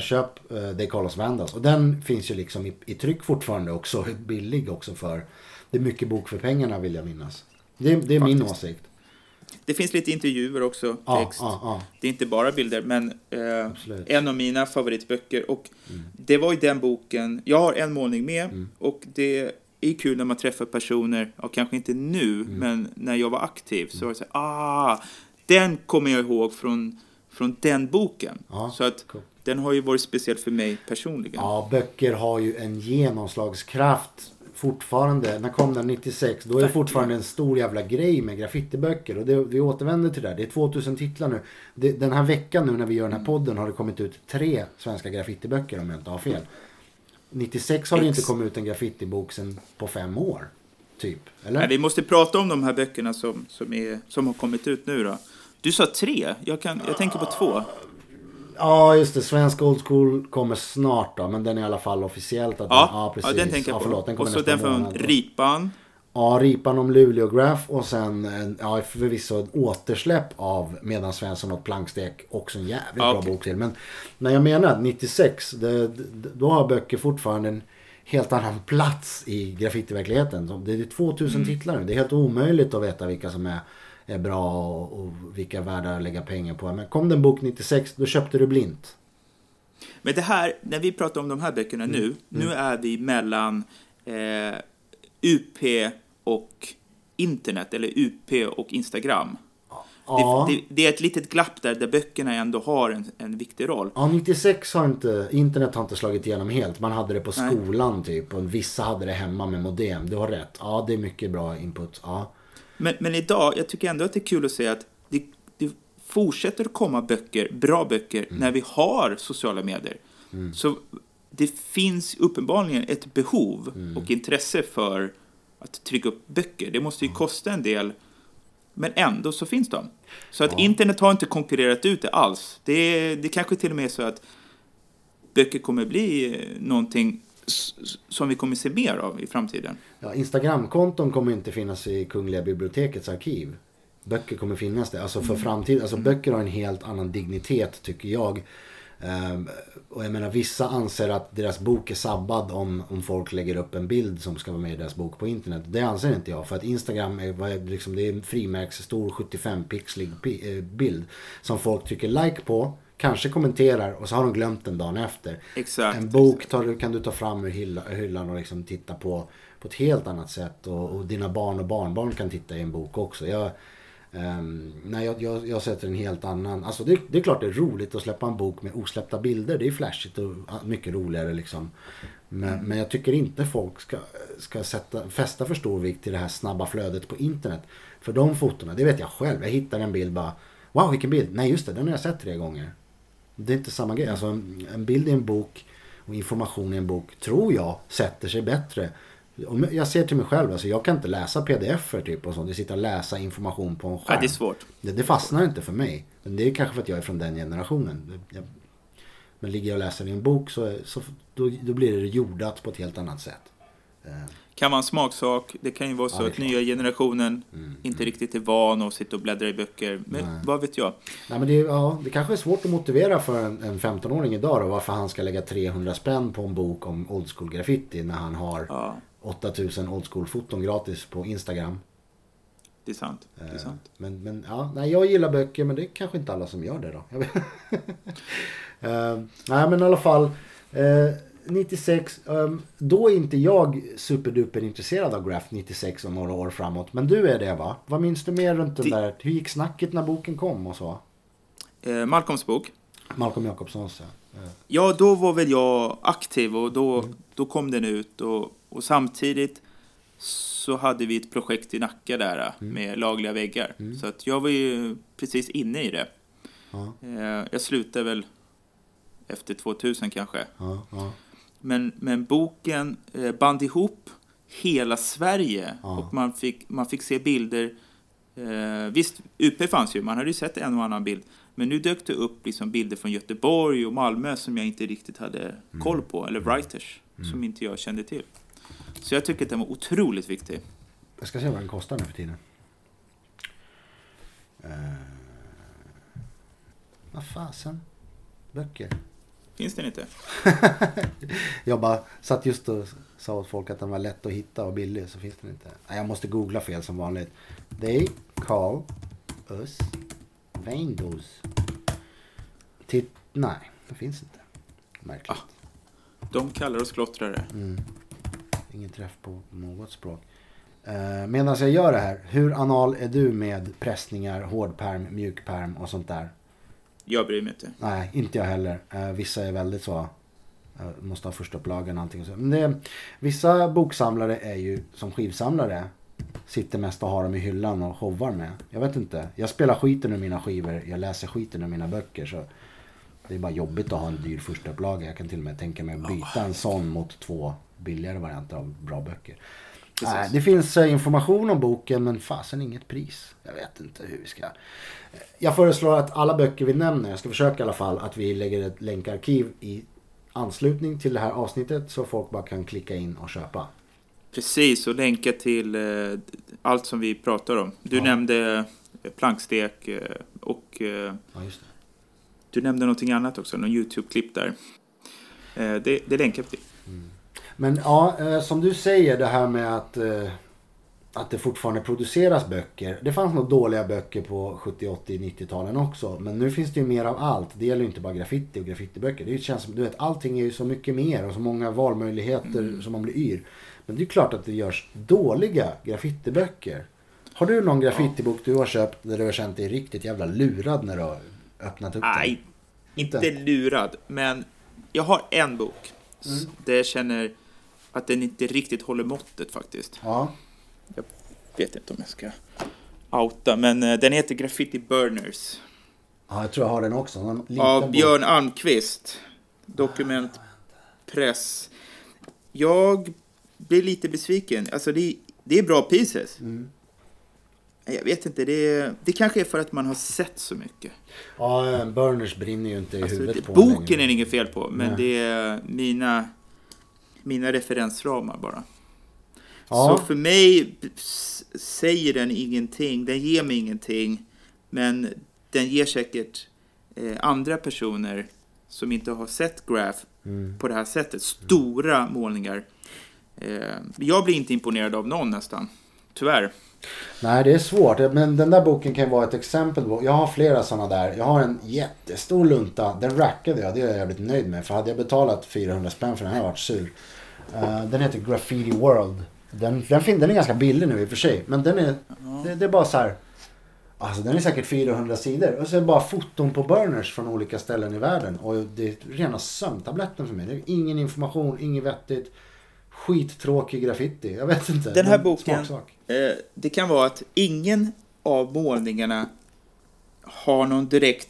Köp They Call Us Vandals. Och den finns ju liksom i tryck fortfarande också, billig också för... Det är mycket bok för pengarna, vill jag minnas. Det är min åsikt. Det finns lite intervjuer också, text. Det är inte bara bilder, men en av mina favoritböcker. Och det var ju den boken, jag har en målning med, och det... Det är kul när man träffar personer, och kanske inte nu, men när jag var aktiv så var det så här, den kommer jag ihåg från den boken. Ja, så att den har ju varit speciell för mig personligen. Ja, böcker har ju en genomslagskraft fortfarande, när kom den 96, då är det fortfarande en stor jävla grej med graffitiböcker. Och det, vi återvänder till det där. Det är 2000 titlar nu. Det, den här veckan nu när vi gör den här podden har det kommit ut 3 svenska graffitiböcker om jag inte har fel. 96 har det inte kommit ut en graffitibok sen på 5 år. Typ, eller? Nej, vi måste prata om de här böckerna som har kommit ut nu då. Du sa 3, jag tänker på 2. Ja, just det. Svensk Old School kommer snart då, men den är i alla fall officiellt att ja, precis. Ja, den tänker jag på. Förlåt, den kommer. Och så den från Ripan. Ja, Ripan om Luleå Graf och sen ja, förvisso ett återsläpp av Medan Svensson åt plankstek, också en jävligt bra bok till. Men när jag menar 96, då har böcker fortfarande en helt annan plats i graffitiverkligheten. Det är 2000 titlar nu. Det är helt omöjligt att veta vilka som är bra och vilka värda att lägga pengar på. Men kom den bok 96, då köpte du blint. Men det här, när vi pratar om de här böckerna nu är vi mellan UP och internet, eller UP och Instagram. Ja. Det är ett litet glapp där böckerna ändå har en viktig roll. Ja, 96 har inte, internet har inte slagit igenom helt. Man hade det på skolan typ, och vissa hade det hemma med modem. Du har rätt, ja, det är mycket bra input, ja. Men idag, jag tycker ändå att det är kul att säga att det fortsätter att komma böcker, bra böcker, när vi har sociala medier. Mm. Så det finns uppenbarligen ett behov och intresse för att trycka upp böcker. Det måste ju kosta en del, men ändå så finns de. Så att internet har inte konkurrerat ut det alls. Det kanske till och med är så att böcker kommer bli någonting som vi kommer se mer av i framtiden. Ja, Instagramkonton kommer inte finnas i Kungliga bibliotekets arkiv. Böcker kommer finnas där. Alltså för framtiden. Alltså böcker har en helt annan dignitet tycker jag. Och jag menar, vissa anser att deras bok är sabbad om folk lägger upp en bild som ska vara med i deras bok på internet. Det anser inte jag, för att Instagram är liksom, det är en frimärksstor 75-pixlig bild som folk trycker like på, kanske kommenterar och så har de glömt den dagen efter. Exakt, en bok kan du ta fram ur hyllan och liksom titta på ett helt annat sätt, och dina barn och barnbarn kan titta i en bok också. Jag sätter en helt annan. Alltså det är klart det är roligt att släppa en bok med osläppta bilder. Det är flashigt och mycket roligare liksom. Men jag tycker inte folk ska fästa för stor vikt till det här snabba flödet på internet. För de fotorna, det vet jag själv. Jag hittar en bild bara, wow, vilken bild. Nej just det, den har jag sett 3 gånger. Det är inte samma grej. Alltså en bild i en bok och information i en bok tror jag sätter sig bättre. Jag ser till mig själv, alltså jag kan inte läsa pdf-er typ och sånt, det sitter att läsa information på en skärm. Ja, det är svårt. Det fastnar inte för mig, men det är kanske för att jag är från den generationen. Men ligger jag och läser i en bok så då blir det jordat på ett helt annat sätt. Kan vara en smaksak, det kan ju vara så att nya generationen inte riktigt är van att sitta och bläddra i böcker, men vad vet jag. Nej, men det kanske är svårt att motivera för en 15-åring idag då, varför han ska lägga 300 spänn på en bok om old school graffiti när han har 8000 old school foton gratis på Instagram. Det är sant. Det är sant. Men ja, nej, jag gillar böcker, men det är kanske inte alla som gör det då. Nej, men i alla fall 96, då är inte jag superduper intresserad av Graf 96 om några år framåt, men du är det va? Vad minns du mer runt den där? Hur gick snacket när boken kom och så? Malcolms bok. Malcolm Jakobsson. Ja, då var väl jag aktiv och då kom den ut och samtidigt så hade vi ett projekt i Nacka där med lagliga väggar. Så att jag var ju precis inne i det. Ja. Jag slutade väl efter 2000 kanske. Ja, ja. Men boken band ihop hela Sverige och man fick se bilder. Visst, UP fanns ju, man hade ju sett en och annan bild. Men nu dök det upp liksom bilder från Göteborg och Malmö som jag inte riktigt hade koll på. Eller writers som inte jag kände till. Så jag tycker att den var otroligt viktig. Jag ska se vad den kostar nu för tiden. Vad fasen? Böcker? Finns den inte? Jag bara satt just och sa åt folk att den var lätt att hitta och billig, så finns den inte. Nej, jag måste googla fel som vanligt. They call us Windows. Nej, det finns inte. Märkligt. De kallar oss klottrare. Ingen träff på något språk. Medan jag gör det här, hur anal är du med pressningar, hårdperm, mjukperm och sånt där? Jag bryr mig inte. Nej, inte jag heller. Vissa är väldigt så. måste ha första upplagan antingen så. Men det, vissa boksamlare är ju som skivsamlare sitter mest och har dem i hyllan och hovar med. Jag vet inte. Jag spelar skiten ur mina skivor, jag läser skiten ur mina böcker, så det är bara jobbigt att ha en dyr första upplaga. Jag kan till och med tänka mig att byta en sån mot två billigare varianter av bra böcker. Nej, det finns information om boken, men fasen inget pris. Jag vet inte hur vi ska... Jag föreslår att alla böcker vi nämner, jag ska försöka i alla fall, att vi lägger ett länkarkiv i anslutning till det här avsnittet så folk bara kan klicka in och köpa. Precis, och länka till allt som vi pratar om. Du nämnde plankstek och... Ja, just det. Du nämnde någonting annat också, någon YouTube-klipp där. Det länkar vi till. Mm. Men ja, som du säger, det här med att det fortfarande produceras böcker. Det fanns nog dåliga böcker på 70-, 80-, 90-talen också. Men nu finns det ju mer av allt. Det gäller ju inte bara graffiti och graffittiböcker. Det känns som, du vet, allting är ju så mycket mer och så många valmöjligheter som man blir yr. Men det är ju klart att det görs dåliga graffitiböcker. Har du någon graffitibok du har köpt där du har känt dig riktigt jävla lurad när du har öppnat upp den? Nej, inte lurad. Men jag har en bok där jag känner att den inte riktigt håller måttet faktiskt. Ja. Jag vet inte om jag ska outa, men den heter Graffiti Burners. Ja, jag tror jag har den också. Av Björn Almqvist. Dokumentpress. Jag blir lite besviken. Alltså det är bra pieces. Mm. Jag vet inte, det kanske är för att man har sett så mycket. Ja, Burners brinner ju inte i huvudet på. Boken är inget fel på, men det är mina referensramar bara. Ja. Så för mig säger den ingenting, den ger mig ingenting, men den ger säkert andra personer som inte har sett Graf på det här sättet. Stora målningar. Jag blir inte imponerad av någon nästan, tyvärr. Nej, det är svårt, men den där boken kan vara ett exempel. Jag har flera sådana där. Jag har en jättestor lunta. Den rackade jag, det är jag jävligt nöjd med. För hade jag betalat 400 spänn för den här varit sur. Den heter Graffiti World. Den är ganska billig nu i och för sig. Men den är, det är bara så här. Alltså den är säkert 400 sidor. Och så är det bara foton på burners från olika ställen i världen. Och det är rena sömntabletten för mig. Det är ingen information, inget vettigt. Skittråkig graffiti, jag vet inte. Den här boken, det kan vara att ingen av målningarna har någon direkt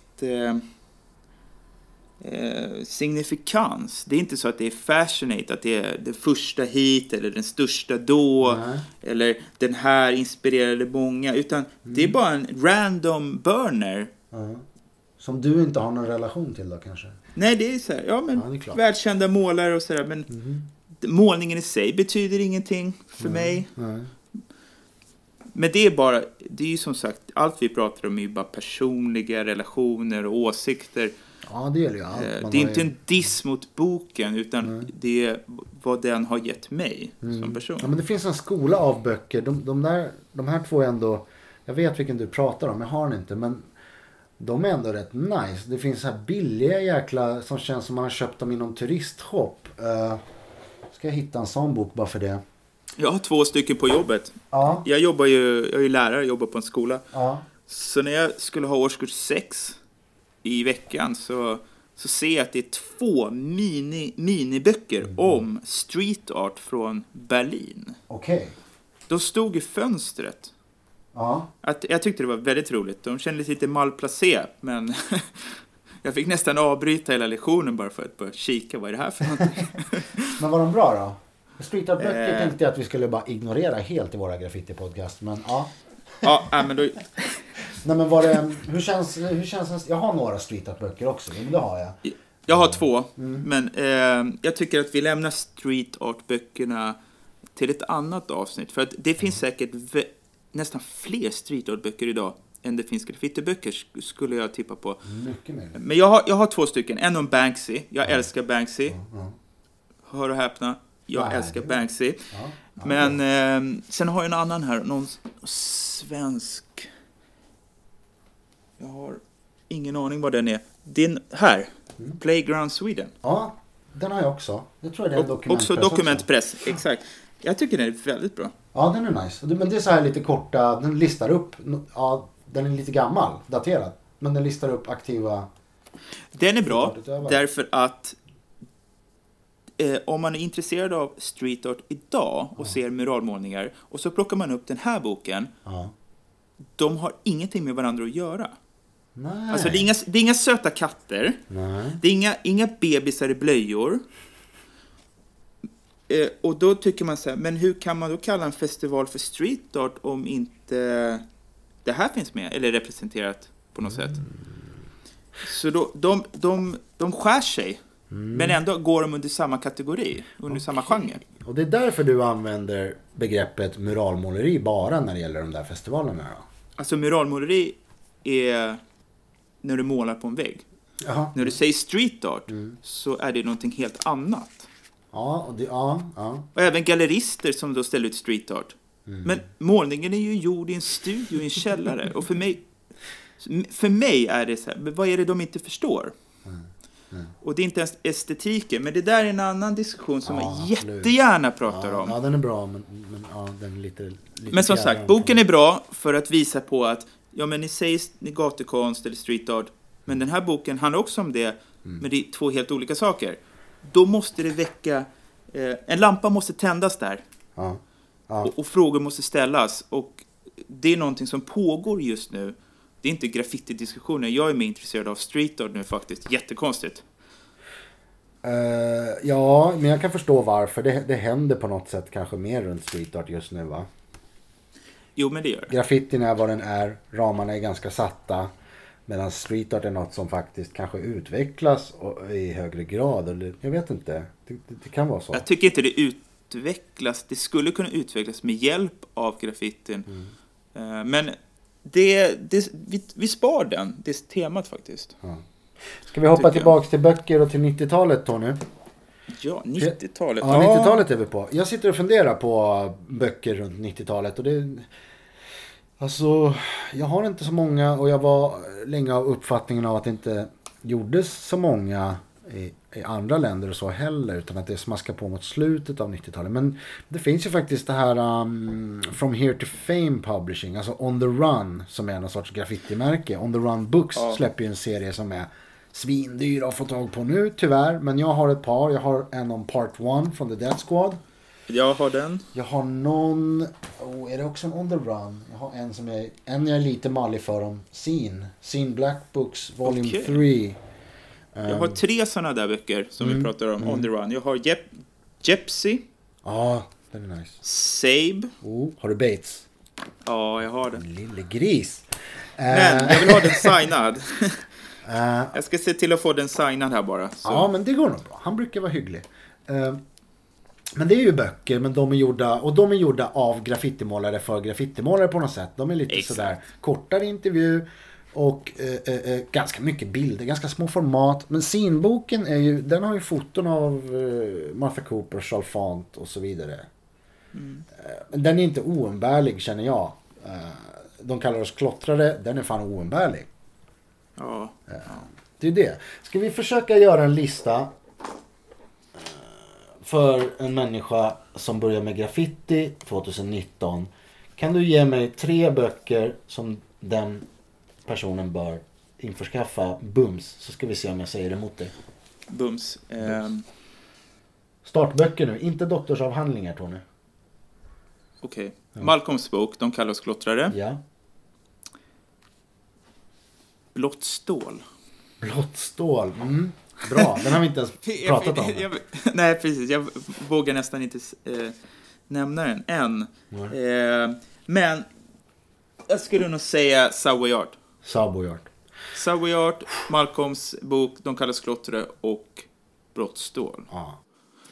signifikans. Det är inte så att det är fashionate, att det är den första hit eller den största då. Nej. Eller den här inspirerade många, utan det är bara en random burner. Som du inte har någon relation till då kanske? Nej, det är så här, det är världskända målare och sådär, men målningen i sig betyder ingenting för mig. Nej. Men det är bara, det är ju som sagt, allt vi pratar om är ju bara personliga relationer och åsikter. Ja, det gäller ju allt. Man det är inte en diss mot boken, utan det är vad den har gett mig som person. Ja, men det finns en skola av böcker. De här två är ändå, jag vet vilken du pratar om, jag har den inte, men de är ändå rätt nice. Det finns så här billiga jäkla som känns som man har köpt dem inom turistshop. Ska jag hitta en sån bok bara för det? Jag har 2 stycken på jobbet. Ja. Jag är ju lärare, jobbar på en skola. Ja. Så när jag skulle ha årskurs 6 i veckan så ser jag att det är 2 miniböcker om street art från Berlin. Okej. De stod i fönstret. Ja. Jag tyckte det var väldigt roligt. De kändes lite malplacerat, men... Jag fick nästan avbryta hela lektionen bara för att börja kika, vad är det här för någonting? Men var de bra då? Street art böcker tänkte jag att vi skulle bara ignorera helt i våra graffiti-podcast, men ja. Ja, men då... Nej, men var det, hur känns jag har några street art böcker också, men det har jag. Jag har 2, men jag tycker att vi lämnar street art böckerna till ett annat avsnitt. För att det finns säkert nästan fler street art böcker idag än det finns graffitiböcker, skulle jag tippa på. Mycket mer. Men jag har 2 stycken. En om Banksy. Jag älskar Banksy. Hör och häpna. Jag älskar Banksy. Men sen har jag en annan här. Någon svensk. Jag har ingen aning vad den är. Din här. Playground Sweden. Ja, den har jag också. Jag tror det är dokumentpress. Också dokumentpress, exakt. Jag tycker den är väldigt bra. Ja, den är nice. Men det är så här lite korta, den listar upp, ja, den är lite gammal, daterad, men den listar upp aktiva. Den är bra därför att om man är intresserad av street art idag och ser muralmålningar och så plockar man upp den här boken, de har ingenting med varandra att göra. Nej. Alltså det är inga söta katter. Nej. Det är inga bebisar i blöjor. Och då tycker man så här, men hur kan man då kalla en festival för street art om inte det här finns med eller representerat på något sätt? Så då, de skär sig. Men ändå går de under samma kategori, under samma genre. Och det är därför du använder begreppet muralmåleri bara när det gäller de där festivalerna då? Alltså muralmåleri är när du målar på en vägg. Aha. När du säger street art så är det någonting helt annat. Ja. Och även gallerister som då ställer ut street art. Men målningen är ju gjord i en studio i en källare. Och för mig är det så här, vad är det de inte förstår? Och det är inte ens estetiken, men det där är en annan diskussion som jag jättegärna pratar om. Ja, den är bra, men den är lite men som sagt, boken är bra för att visa på att men ni säger gatukonst eller street art, men den här boken handlar också om det, men det är två helt olika saker. Då måste det väcka en lampa måste tändas där. Ja. Och frågor måste ställas, och det är någonting som pågår just nu. Det är inte graffiti-diskussioner. Jag är mer intresserad av street art nu faktiskt. Jättekonstigt. Ja, men jag kan förstå varför. Det händer på något sätt kanske mer runt street art just nu, va? Jo, men det gör det. Graffitin är vad den är. Ramarna är ganska satta. Medan street art är något som faktiskt kanske utvecklas och i högre grad. Eller, jag vet inte. Det kan vara så. Jag tycker inte det utvecklas. Det skulle kunna utvecklas med hjälp av graffitin. Men... Vi spar den, det är temat faktiskt. Ja. Ska vi hoppa tillbaka till böcker och till 90-talet, Tony? Ja, 90-talet. Ja, 90-talet är vi på. Jag sitter och funderar på böcker runt 90-talet. Och det, alltså, jag har inte så många, och jag var länge av uppfattningen av att det inte gjordes så många i andra länder och så heller, utan att det smaskar på mot slutet av 90-talet. Men det finns ju faktiskt det här From Here to Fame Publishing, alltså On the Run, som är någon sorts graffitimärke. On the Run Books släpper ju en serie som är svindyra att få tag på nu, tyvärr. Men jag har ett par. Jag har en om Part 1 från The Death Squad. Jag har den. Jag har någon... är det också en On the Run? Jag har en som är... En jag är lite mallig för om. Scene Black Books, Volume 3. Jag har 3 sådana där böcker som vi pratar om, On the Run. Jag har Gypsy. Ja, den är nice. Sabe. Har du Bates? Ja, jag har den. Lille gris. Men jag vill ha den signad. Jag ska se till att få den signad här bara. Så. Ja, men det går nog bra. Han brukar vara hygglig. Men det är ju böcker, men de är gjorda av graffitimålare för graffitimålare på något sätt. De är lite sådär kortare intervju. Och ganska mycket bilder, ganska små format. Men scenboken är ju, den har ju foton av Martha Cooper, Chalfant och så vidare. Den är inte oumbärlig, känner jag. De kallar oss klottrare, den är fan oumbärlig. Ja. Det är det. Ska vi försöka göra en lista för en människa som börjar med graffiti 2019? Kan du ge mig 3 böcker som den personen bör införskaffa bums, så ska vi se om jag säger emot dig. Bums. Startböcker nu, inte doktorsavhandlingar, Tony. Okej. Ja. Malcolms bok, De kallar oss klottrare. Ja. Blodstål. Bra, den har vi inte ens pratat om. Nej, precis. Jag vågar nästan inte nämna den än. Men jag skulle nog säga Savoyard, Malcolms bok, De kallas klottrare, och Blodstål.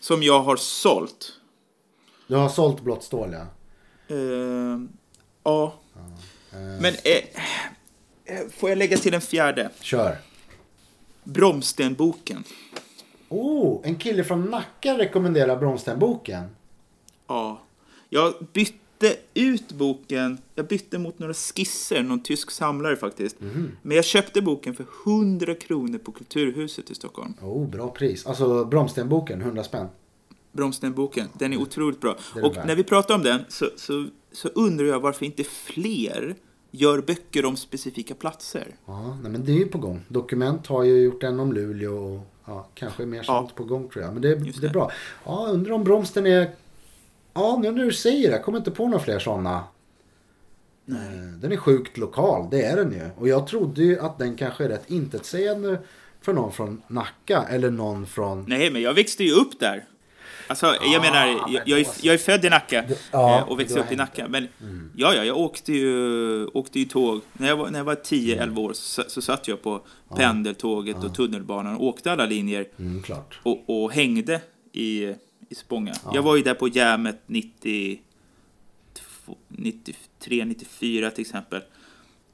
Som jag har sålt. Du har sålt Blodstål, ja? Men får jag lägga till en 4:e? Kör. Bromstenboken. En kille från Nacka rekommenderar Bromstenboken. Ja, jag bytte mot några skisser, någon tysk samlare faktiskt. Men jag köpte boken för 100 kronor på Kulturhuset i Stockholm. Bra pris, alltså Bromstenboken, 100 spänn. Bromstenboken, den är otroligt bra. Och när vi pratar om den så undrar jag varför inte fler gör böcker om specifika platser. Nej, men det är ju på gång. Dokument har ju gjort en om Luleå och Ja, kanske mer sånt på gång tror jag. Men det är bra. Ja, undrar om bromsten är... Ja, nu när du säger det. Kommer inte på några fler sådana. Nej. Den är sjukt lokal. Det är den ju. Och jag trodde ju att den kanske är rätt intetsägande för någon från Nacka. Eller någon från... Nej, men jag växte ju upp där. Alltså, jag är född i Nacka. Och växte upp i Nacka. Men jag åkte ju tåg. När jag var 10-11 år så satt jag på pendeltåget och tunnelbanan. Och åkte alla linjer. Mm, klart. Och hängde i Spånga. Jag var ju där på Jämet 93-94 till exempel.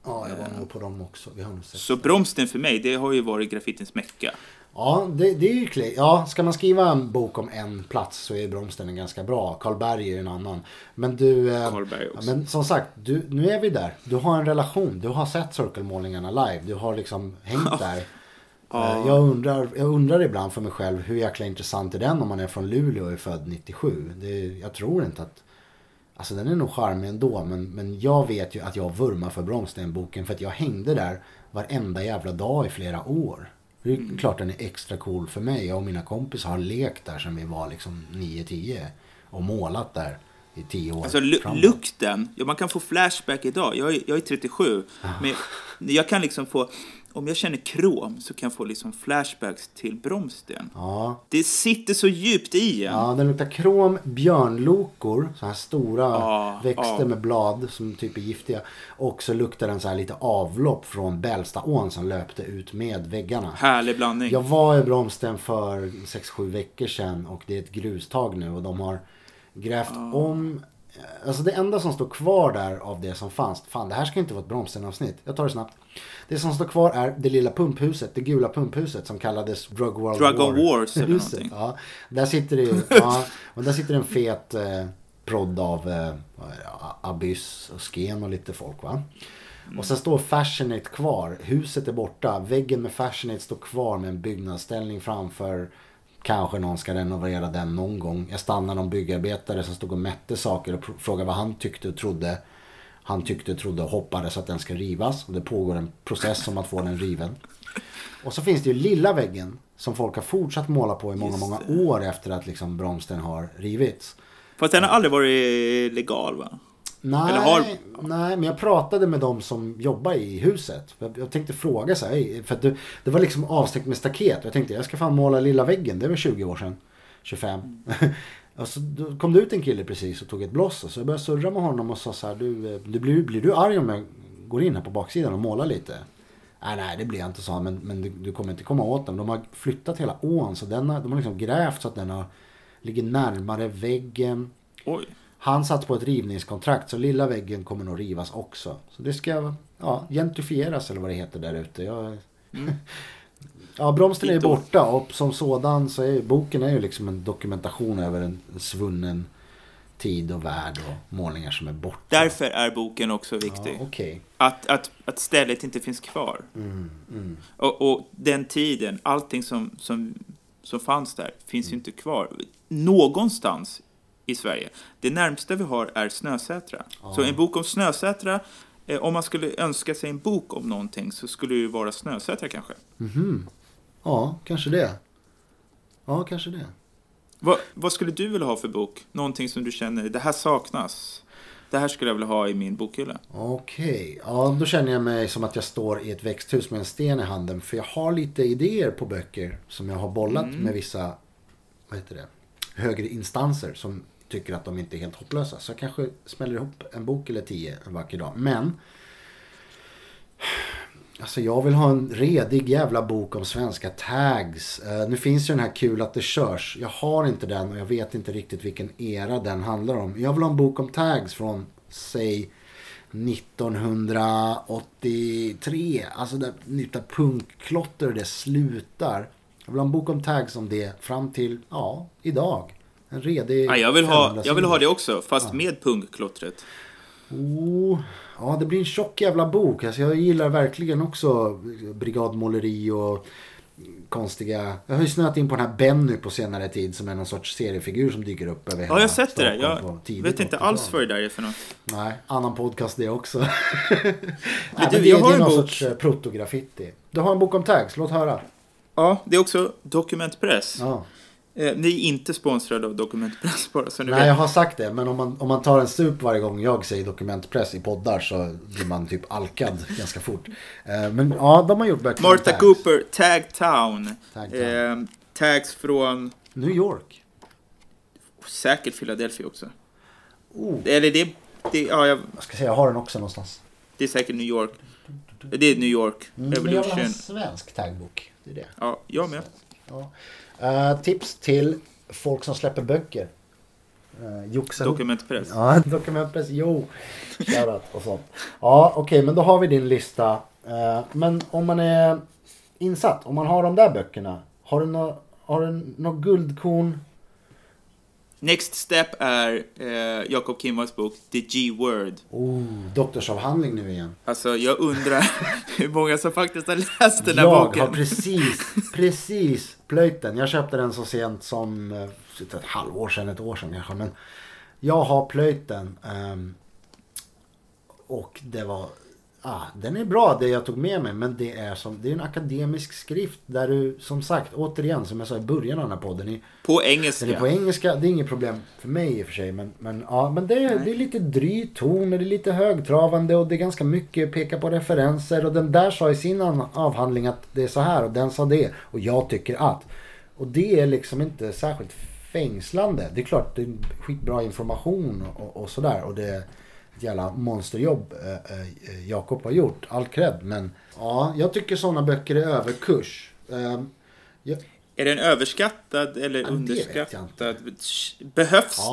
Ja, jag var nog på dem också. Vi har nog sett så det. Bromsten för mig, det har ju varit graffitins mecka. Ja, det är ju klart. Ja, ska man skriva en bok om en plats så är bromsten en ganska bra. Karlberg är en annan. Men du, men som sagt, nu är vi där. Du har en relation. Du har sett cirkelmålningarna live. Du har liksom hängt där. Jag undrar ibland för mig själv hur jäkla intressant är den om man är från Luleå och är född 97. Jag tror inte att... Alltså den är nog charmig ändå, men jag vet ju att jag vurmar för Bromsten-boken för att jag hängde där varenda jävla dag i flera år. Det är klart den är extra cool för mig. Jag och mina kompisar har lekt där sedan vi var liksom 9-10 och målat där i 10 år. Alltså lukten, man kan få flashback idag. Jag är 37, men jag kan liksom få... Om jag känner krom så kan jag få liksom flashbacks till Bromsten. Ja. Det sitter så djupt i en. Ja, den luktar krom, björnlokor, så här stora växter med blad som typ är giftiga. Och så luktar den så här lite avlopp från Bälstaån som löpte ut med väggarna. Härlig blandning. Jag var i Bromsten för 6-7 veckor sedan och det är ett grustag nu och de har grävt om... Alltså det enda som står kvar där av det som fanns, fan det här ska inte vara ett Bromsten-avsnitt, jag tar det snabbt. Det som står kvar är det lilla pumphuset, det gula pumphuset som kallades Drug Wars eller någonting. Där sitter det ju, och där sitter en fet prodd av Abyss och Sken och lite folk va. Och sen står Fashionate kvar, huset är borta, väggen med Fashionate står kvar med en byggnadsställning framför. Kanske någon ska renovera den någon gång. Jag stannade någon byggarbetare som stod och mätte saker och frågade vad han tyckte och trodde. Han tyckte och trodde och hoppades att den ska rivas. Och det pågår en process om att få den riven. Och så finns det ju lilla väggen som folk har fortsatt måla på i många, många år efter att liksom Bromsten har rivits. Fast den har aldrig varit legal va? Nej, men jag pratade med dem som jobbar i huset. Jag tänkte fråga så här, för att det var liksom avstängt med staket. Jag tänkte, jag ska fan måla lilla väggen, det var 20 år sedan, 25. Och så då kom det ut en kille precis och tog ett blås. Så jag började surra med honom och sa så här, blir du arg om jag går in här på baksidan och målar lite? Nej, det blir jag inte, sa men du kommer inte komma åt den. De har flyttat hela ån, så de har liksom grävt så att den ligger närmare väggen. Oj. Han satt på ett rivningskontrakt så lilla väggen kommer nog rivas också. Så det ska gentrifieras eller vad det heter där ute. Bromsten är borta och som sådan så är boken är ju liksom en dokumentation över en svunnen tid och värld och målningar som är borta. Därför är boken också viktig. Ja, okay. Att stället inte finns kvar. Och den tiden, allting som fanns där finns ju inte kvar någonstans i Sverige. Det närmsta vi har är Snösätra. Så en bok om Snösätra, om man skulle önska sig en bok om någonting så skulle det ju vara Snösätra kanske. Mm-hmm. Ja, kanske det. Ja, kanske det. Vad skulle du vilja ha för bok? Någonting som du känner, det här saknas. Det här skulle jag vilja ha i min bokhylla. Okej. Ja, då känner jag mig som att jag står i ett växthus med en sten i handen. För jag har lite idéer på böcker som jag har bollat med vissa, vad heter det, högre instanser som tycker att de inte är helt hopplösa. Så jag kanske smäller ihop en bok eller 10 en vacker dag. Men alltså jag vill ha en redig jävla bok om svenska tags. Nu finns ju den här Kul att det körs. Jag har inte den och jag vet inte riktigt vilken era den handlar om. Jag vill ha en bok om tags från säg 1983. Alltså där nytta punkklotter och det slutar. Jag vill ha en bok om tags om det fram till idag. En redig... Ja, jag vill ha det också, fast med punktklottret. Det blir en tjock jävla bok. Alltså, jag gillar verkligen också brigadmåleri och konstiga... Jag har ju snöat in på den här Benny på senare tid som är någon sorts seriefigur som dyker upp över hela... Ja, jag har sett det. Jag vet inte alls vad det där är för något. Nej, annan podcast det också. Men du, jag har en bok. Sorts protograffiti. Du har en bok om tags, låt höra. Ja, det är också Dokumentpress. Ja. Ni är inte sponsrade av Dokumentpress bara så nu. Nej, vet. Jag har sagt det, men om man tar en sup varje gång jag säger Dokumentpress i poddar så blir man typ alkad ganska fort. Men ja, de har gjort böcker. Martha Cooper, Tag Town. Tags från New York. Säkert Philadelphia också. Oh. Eller det ja, jag ska säga jag har den också någonstans. Det är säkert New York. Det är New York Evolution. Det är en svensk tagbok. Det är det. Ja, jag med. Ja. Tips till folk som släpper böcker. Dokumentpress. Ja, Dokumentpress. Jo. Och sånt. Ja, okej, men då har vi din lista. Men om man är insatt, om man har de där böckerna, har du något guldkorn? Next step är Jacob Kimvalls bok The G-Word. Oh, doktorsavhandling nu igen. Alltså jag undrar hur många som faktiskt har läst den här boken. Jag har precis plöjt den. Jag köpte den så sent som ett halvår sedan, ett år sedan kanske. Men jag har plöjt den. Och det var... den är bra, det jag tog med mig. Men det är en akademisk skrift där du, som sagt, återigen som jag sa i början av den här podden är, på engelska. Är på engelska, det är inget problem för mig i och för sig. Men det är lite dry ton och det är lite högtravande och det är ganska mycket peka på referenser. Och den där sa i sin avhandling att det är så här och den sa det. Och jag tycker att. Och det är liksom inte särskilt fängslande. Det är klart, det är skitbra information och sådär. Och det jävla monsterjobb Jakob har gjort, all cred, men ja, jag tycker sådana böcker är överkurs. Är den överskattad eller underskattad? Behövs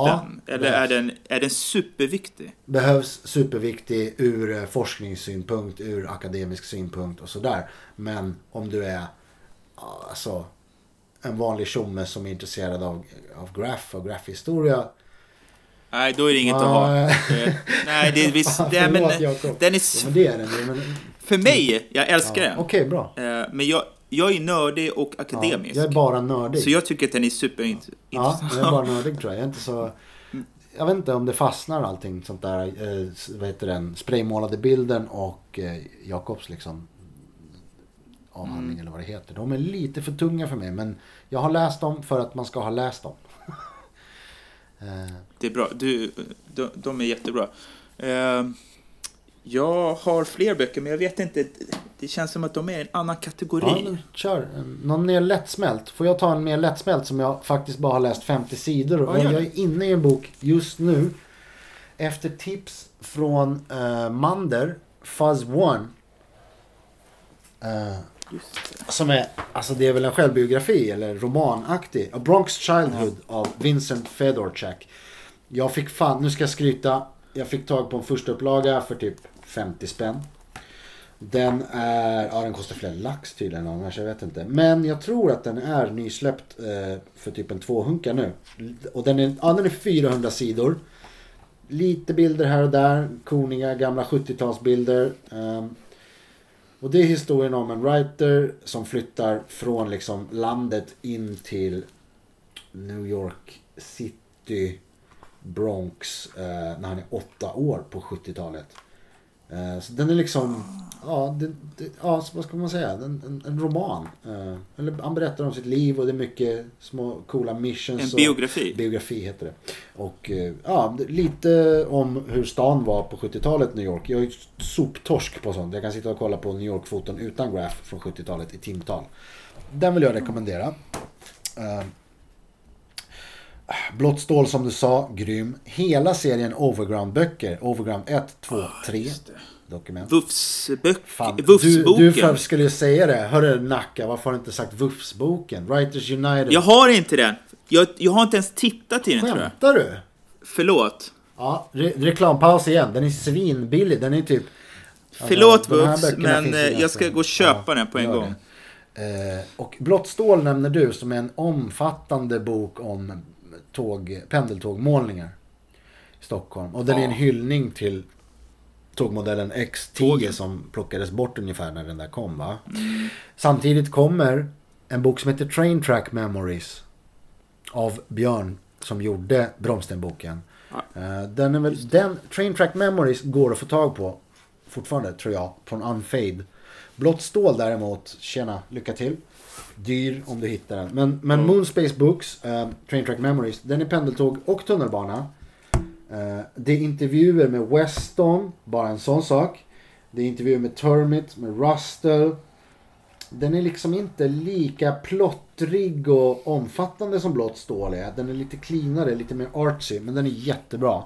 den? Eller behövs. Är den superviktig? Behövs superviktig ur forskningssynpunkt, ur akademisk synpunkt och sådär, men om du är alltså en vanlig tjomme som är intresserad av graf och grafhistoria. Nej, då är det inget att ha. Nej, det är visst. Den är för mig, jag älskar den. Okej, bra. Men jag är nördig och akademisk. Jag är bara nördig. Så jag tycker att den är superintressant. Ja, jag är bara nördig tror jag. Jag vet inte om det fastnar allting sånt där, vad heter den, spraymålade bilden och Jakobs liksom avhandling eller vad det heter. De är lite för tunga för mig, men jag har läst dem för att man ska ha läst dem. Det är bra. De är jättebra. Jag har fler böcker, men jag vet inte. Det känns som att de är en annan kategori. Ja, kör. Någon mer lättsmält. Får jag ta en mer lättsmält som jag faktiskt bara har läst 50 sidor. Och jag är inne i en bok just nu. Efter tips från Mander Fuzz One. Som är, alltså det är väl en självbiografi eller romanaktig. A Bronx Childhood av Vincent Fedorchak. Jag fick nu ska jag skryta. Jag fick tag på en första upplaga för typ 50 spänn. Den är, den kostar fler lax tydligen annars, jag vet inte. Men jag tror att den är nysläppt för typ en 200 nu. Och den är 400 sidor. Lite bilder här och där. Koniga, gamla 70-talsbilder. Och det är historien om en writer som flyttar från liksom landet in till New York City, Bronx, när han är 8 år på 70-talet. Så den är liksom, vad ska man säga, en roman. Han berättar om sitt liv och det är mycket små coola missions. En biografi. Biografi heter det. Och lite om hur stan var på 70-talet New York. Jag är soptorsk på sånt. Jag kan sitta och kolla på New York-foton utan graf från 70-talet i timtal. Den vill jag rekommendera. Blodstål som du sa, grym. Hela serien Overground-böcker. Overground 1, 2, 3 dokument. Vufsboken. Du skulle säga det. Hörru Nacka, varför har du inte sagt Vufsboken? Writers United. Jag har inte den. Jag har inte ens tittat i den. Skämtar tror jag. Du? Förlåt. Ja, reklampaus igen. Den är svinbillig. Den är typ... Förlåt Vufs, men jag ska gå och köpa den på en gång. Och Blodstål nämner du som är en omfattande bok om... pendeltågmålningar i Stockholm. Och den är en hyllning till tågmodellen X10 som plockades bort ungefär när den där kom, va? Mm. Samtidigt kommer en bok som heter Train Track Memories av Björn som gjorde Bromstenboken. Den är väl, Train Track Memories går att få tag på fortfarande tror jag, på en Unfade. Blått stål däremot, tjena, lycka till. Dyr om du hittar den. Men Moonspace Books, Train Track Memories, den är pendeltåg och tunnelbana. Det är intervjuer med Weston, bara en sån sak. Det är intervjuer med Termit, med Rustle. Den är liksom inte lika plottrig och omfattande som Blodstål är. Den är lite cleanare, lite mer artsy, men den är jättebra.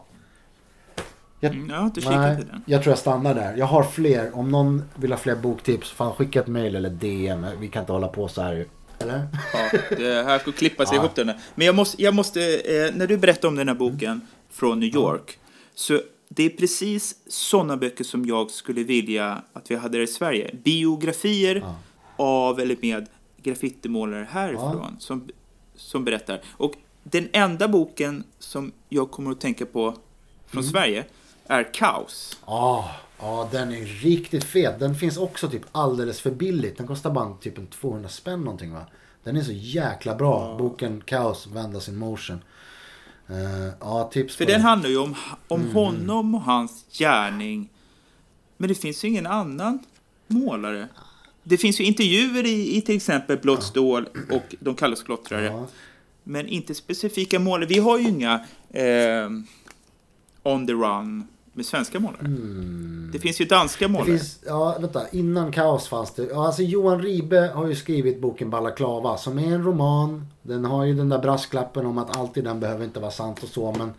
Jag tror jag stannar där. Jag har fler. Om någon vill ha fler boktips, fan, skicka ett mail eller DM. Vi kan inte hålla på så här, eller? Ja, det här ska klippa sig ihop den. Men jag måste när du berättar om den här boken från New York, så det är precis sådana böcker som jag skulle vilja att vi hade där i Sverige. Biografier av eller med graffitimålare härifrån som berättar. Och den enda boken som jag kommer att tänka på från Sverige är Kaos. Den är riktigt fet. Den finns också typ alldeles för billigt. Den kostar bara typ en 200 spänn någonting, va? Den är så jäkla bra. Boken Kaos, Vandals in Motion. Tips för den handlar ju om honom och hans gärning. Men det finns ju ingen annan målare. Det finns ju intervjuer i till exempel Blodstål och De kallas klottrare. Men inte specifika målare. Vi har ju inga on the run med svenska målare. Det finns ju danska målare. Innan Kaos fanns det. Alltså Johan Ribe har ju skrivit boken Balaklava, som är en roman. Den har ju den där brasklappen om att alltid den behöver inte vara sant och så, men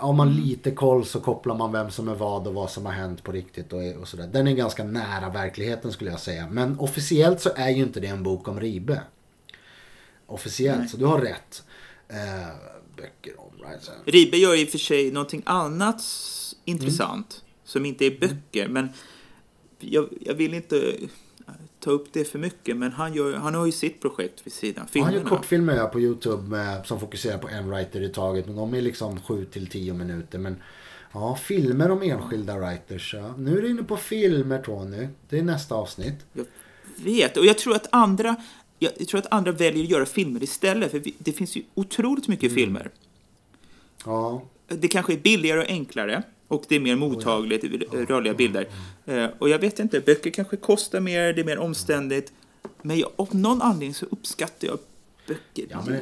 om man lite koll så kopplar man vem som är vad och vad som har hänt på riktigt och sådär. Den är ganska nära verkligheten skulle jag säga. Men officiellt så är ju inte det en bok om Ribe. Officiellt, så du har rätt. Böcker om Ribe. Ribe gör i och för sig någonting annat intressant som inte är böcker, men jag vill inte ta upp det för mycket, men han har ju sitt projekt vid sidan. Han gör kortfilmer på YouTube som fokuserar på en writer i taget, men de är liksom 7-10 minuter, men filmer om enskilda writers. Nu är du inne på filmer, Tony. Det är nästa avsnitt. Jag vet, och jag tror att andra väljer att göra filmer istället, för det finns ju otroligt mycket filmer. Det kanske är billigare och enklare, och det är mer mottagligt, rörliga bilder. Och jag vet inte, böcker kanske kostar mer, det är mer omständigt. Men av någon anledning så uppskattar jag böcker. Ja, men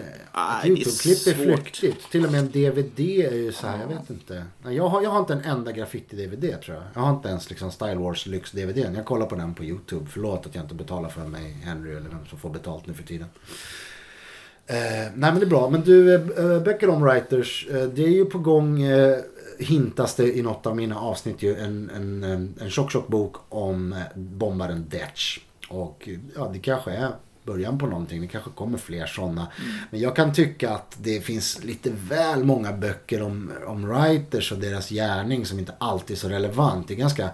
YouTube-klipp är flyktigt. Till och med en DVD är ju så här, jag vet inte. Jag har inte en enda graffiti-DVD, tror jag. Jag har inte ens liksom Style Wars Lyx-DVD. Jag kollar på den på YouTube. Förlåt att jag inte betalar för mig, Henry, eller vem som får betalt nu för tiden. Nej, men det är bra. Men du, böcker om writers, det är ju på gång, hintas det i något av mina avsnitt ju, en tjock bok om bombaren Detch. Och det kanske är början på någonting. Det kanske kommer fler sådana. Men jag kan tycka att det finns lite väl många böcker om writers och deras gärning som inte alltid är så relevant. Det är ganska...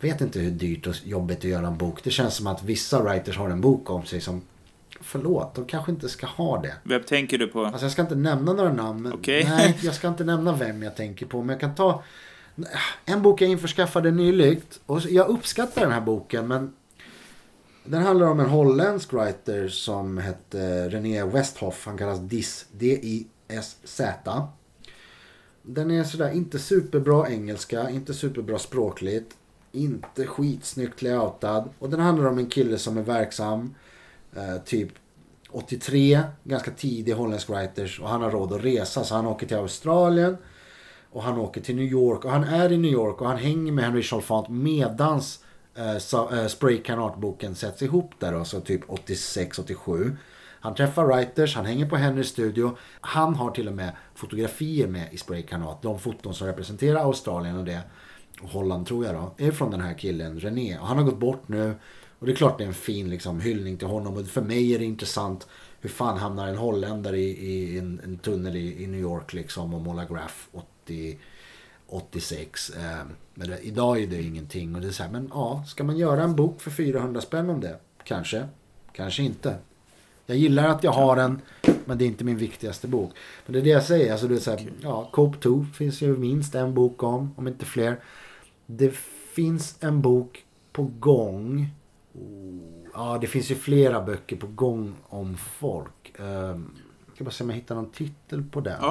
Jag vet inte hur dyrt och jobbigt att göra en bok. Det känns som att vissa writers har en bok om sig som... Förlåt, de kanske inte ska ha det. Vem tänker du på? Alltså jag ska inte nämna några namn. Okay. Nej, jag ska inte nämna vem jag tänker på. Men jag kan ta en bok jag införskaffade nyligt. Och jag uppskattar den här boken, men den handlar om en holländsk writer som hette René Westhoff. Han kallas Dis, D-I-S-Z. Den är sådär inte superbra engelska, inte superbra språkligt, inte skitsnyggt layoutad. Och den handlar om en kille som är verksam typ 83, ganska tidig holländsk writers, och han har råd att resa, så han åker till Australien och han åker till New York, och han är i New York och han hänger med Henry Chalfant medans Spray Canart-boken sätts ihop där då, så typ 86-87. Han träffar writers, han hänger på Henrys studio, han har till och med fotografier med i Spray Canart, de foton som representerar Australien och det, och Holland tror jag då, är från den här killen René, och han har gått bort nu. Och det är klart det är en fin liksom hyllning till honom. Och för mig är det intressant, hur fan hamnar en holländare i en tunnel i New York liksom, och målar graf 86. Men idag är det ingenting. Och det är så här, men ska man göra en bok för 400 spänn om det? Kanske inte. Jag gillar att jag har en, men det är inte min viktigaste bok. Men det är det jag säger. Alltså det är så här, Cope 2 finns ju minst en bok om inte fler. Det finns en bok på gång. Det finns ju flera böcker på gång om folk. Jag ska bara se om jag hittar någon titel på den.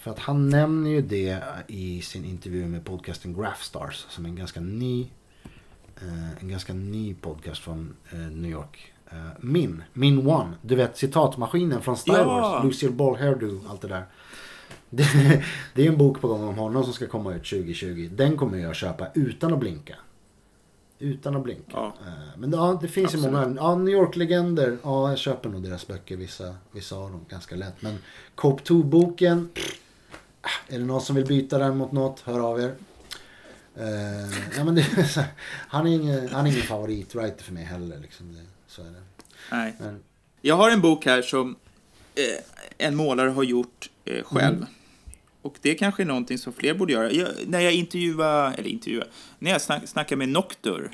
För att han nämner ju det i sin intervju med podcasten Graph Stars, som är en ganska ny en ganska ny podcast från New York. Min One, du vet, citatmaskinen från Style Wars, Lucille Ball Hairdo, allt det där. Det är en bok på gång om honom som ska komma ut 2020. Den kommer jag köpa utan att blinka. Ja. Men ja, det finns ju många. Ja, New York-legender. Ja, jag köper nog deras böcker. Vissa av dem ganska lätt. Men Cop 2-boken. Är det någon som vill byta den mot något? Hör av er. Ja, men det, han är ingen favoritwriter för mig heller. Liksom det, så är det. Nej. Men. Jag har en bok här som en målare har gjort själv. Mm. Och det är kanske någonting som fler borde göra. När jag snackade med Noctur,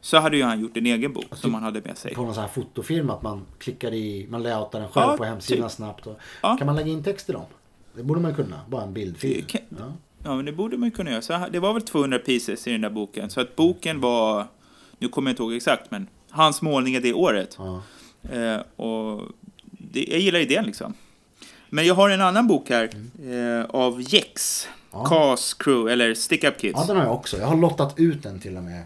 så hade ju han gjort en egen bok som han hade med sig. På någon sån här fotofilm att man klickar i, man layoutar den själv på hemsidan snabbt. Och, kan man lägga in text i dem? Det borde man kunna, bara en bildfil. Ja, men det borde man kunna göra. Så det var väl 200 pieces i den där boken. Så att boken var, nu kommer jag inte ihåg exakt, men hans målning är det året. Ja. Och det, jag gillar idén liksom. Men jag har en annan bok här av Jex, Cars Crew eller Stick Up Kids. Ja, den har jag också. Jag har lottat ut den till och med.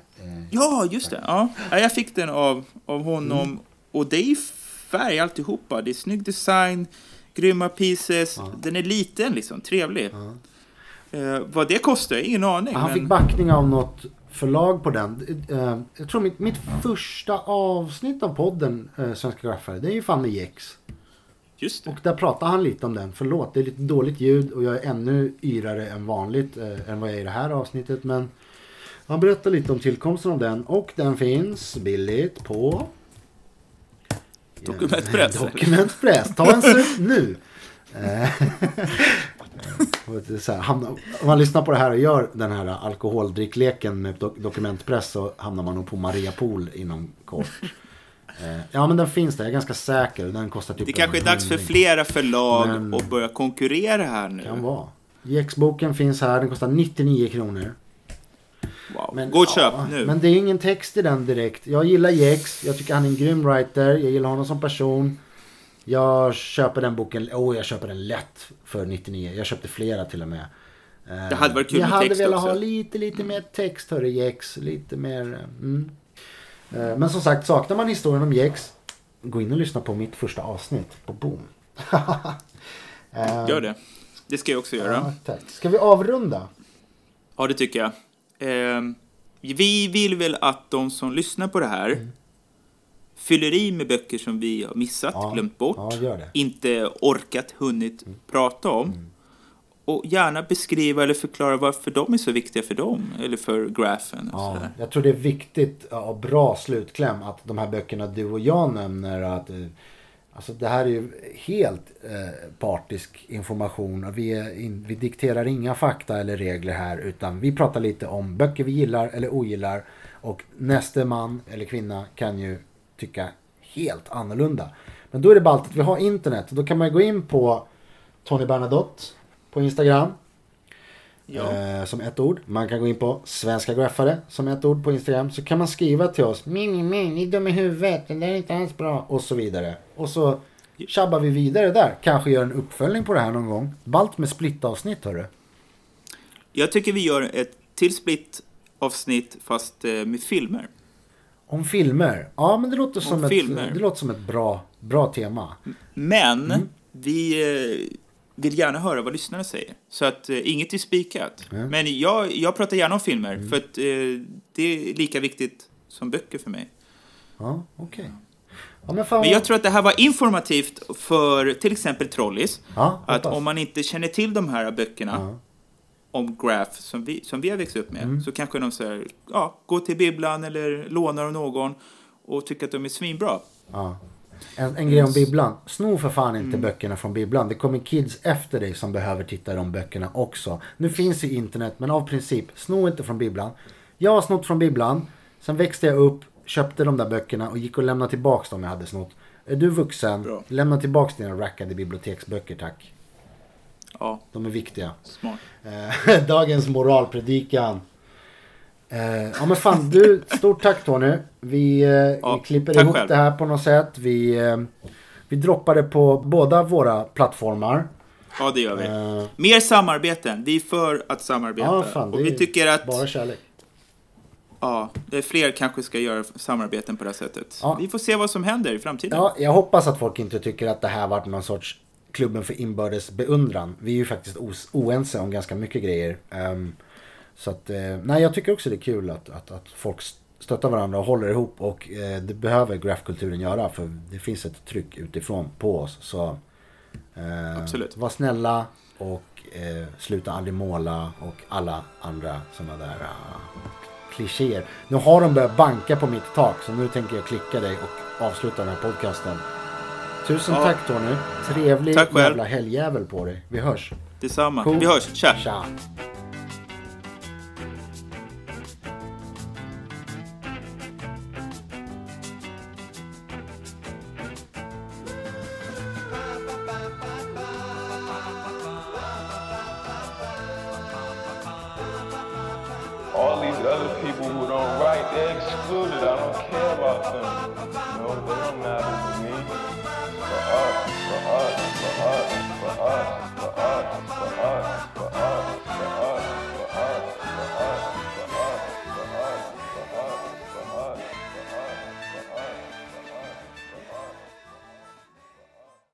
Ja, just det. Ja. Jag fick den av honom. Mm. Och det är färg alltihopa. Det är snygg design, grymma pieces. Ja. Den är liten liksom, trevlig. Ja. Vad det kostar, ingen aning. Han fick backning av något förlag på den. Jag tror mitt första avsnitt av podden Svenska Graffare, det är ju fan med Jex. Just det. Och där pratar han lite om den. Förlåt, det är lite dåligt ljud och jag är ännu yrare än vanligt än vad jag är i det här avsnittet. Men han berättar lite om tillkomsten av den. Och den finns billigt på Dokumentpress. Ta en sup nu. Om man lyssnar på det här och gör den här alkoholdrickleken med dokumentpress, så hamnar man nog på Maria Pool inom kort. Ja, men den finns där, jag är ganska säker. Den kostar typ. Det kanske är dags för flera förlag att börja konkurrera här nu. Kan vara. Jex-boken finns här, den kostar 99 kronor. Wow, men, god köp nu. Men det är ingen text i den direkt. Jag gillar Jex, jag tycker han är en grym writer. Jag gillar honom som person. Jag köper den boken, jag köper den lätt för 99. Jag köpte flera till och med. Det hade varit kul jag med text också. Jag hade velat ha lite mer text, hörru Jex. Lite mer... Men som sagt, saknar man historien om Jex, gå in och lyssna på mitt första avsnitt på Boom. Gör det. Det ska jag också göra. Ja, tack. Ska vi avrunda? Ja, det tycker jag. Vi vill väl att de som lyssnar på det här fyller i med böcker som vi har missat, glömt bort, inte orkat, hunnit prata om. Och gärna beskriva eller förklara varför de är så viktiga för dem. Eller för grafen. Och sådär. Jag tror det är viktigt och bra slutkläm att de här böckerna du och jag nämner. Att, alltså det här är ju helt partisk information. Vi dikterar inga fakta eller regler här. Utan vi pratar lite om böcker vi gillar eller ogillar. Och nästa man eller kvinna kan ju tycka helt annorlunda. Men då är det bara att vi har internet. Då kan man gå in på Tony Bernadotte på Instagram som ett ord. Man kan gå in på Svenska Graffare som ett ord på Instagram, så kan man skriva till oss. Ni dum i huvudet, den där är inte alls bra och så vidare. Och så tjabbar vi vidare där. Kanske gör en uppföljning på det här någon gång. Balt med splittavsnitt, hörru. Jag tycker vi gör ett till splittavsnitt fast med filmer. Om filmer. Ja, men det låter som ett bra tema. Men vi vill gärna höra vad lyssnarna säger. Så att inget är spikat. Men jag pratar gärna om filmer. För att det är lika viktigt som böcker för mig. Ja, okej. Ja, men jag tror att det här var informativt för till exempel Trollis. Ja, att om man inte känner till de här böckerna om graf som vi har växt upp med. Så kanske de säger, gå till bibblan eller lånar av någon och tycker att de är svinbra. Ja. En grej om bibblan. Snor för fan inte böckerna från bibblan. Det kommer kids efter dig som behöver titta i de böckerna också. Nu finns ju internet, men av princip, snor inte från bibblan. Jag har snott från bibblan. Sen växte jag upp, köpte de där böckerna och gick och lämnade tillbaka dem jag hade snott. Är du vuxen? Bra. Lämna tillbaka dina rackade biblioteksböcker, tack. Ja. De är viktiga. Smart. Dagens moralpredikan. Ja men fan du, stort tack Tony. Vi klipper ihop själv det här på något sätt. Vi droppar det på båda våra plattformar. Ja, det gör vi. Mer samarbeten, vi är för att samarbeta. Ja, fan, och vi tycker att bara kärlek. Ja, fler kanske ska göra samarbeten på det här sättet. Ja. Vi får se vad som händer i framtiden. Ja, jag hoppas att folk inte tycker att det här varit någon sorts klubben för inbördes beundran. Vi är ju faktiskt oense om ganska mycket grejer. Så att, nej, jag tycker också det är kul att folk stöttar varandra och håller ihop. Och det behöver grafkulturen göra, för det finns ett tryck utifrån på oss. Så absolut. Var snälla och sluta aldrig måla och alla andra sådana där klichéer. Nu har de börjat banka på mitt tak, så nu tänker jag klicka dig och avsluta den här podcasten. Tusen tack Tony. Trevlig jävla helgjävel på dig. Vi hörs. Detsamma. Cool. Vi hörs. Tja. Tja. Excluded, I don't care about them. No, they don't matter to me.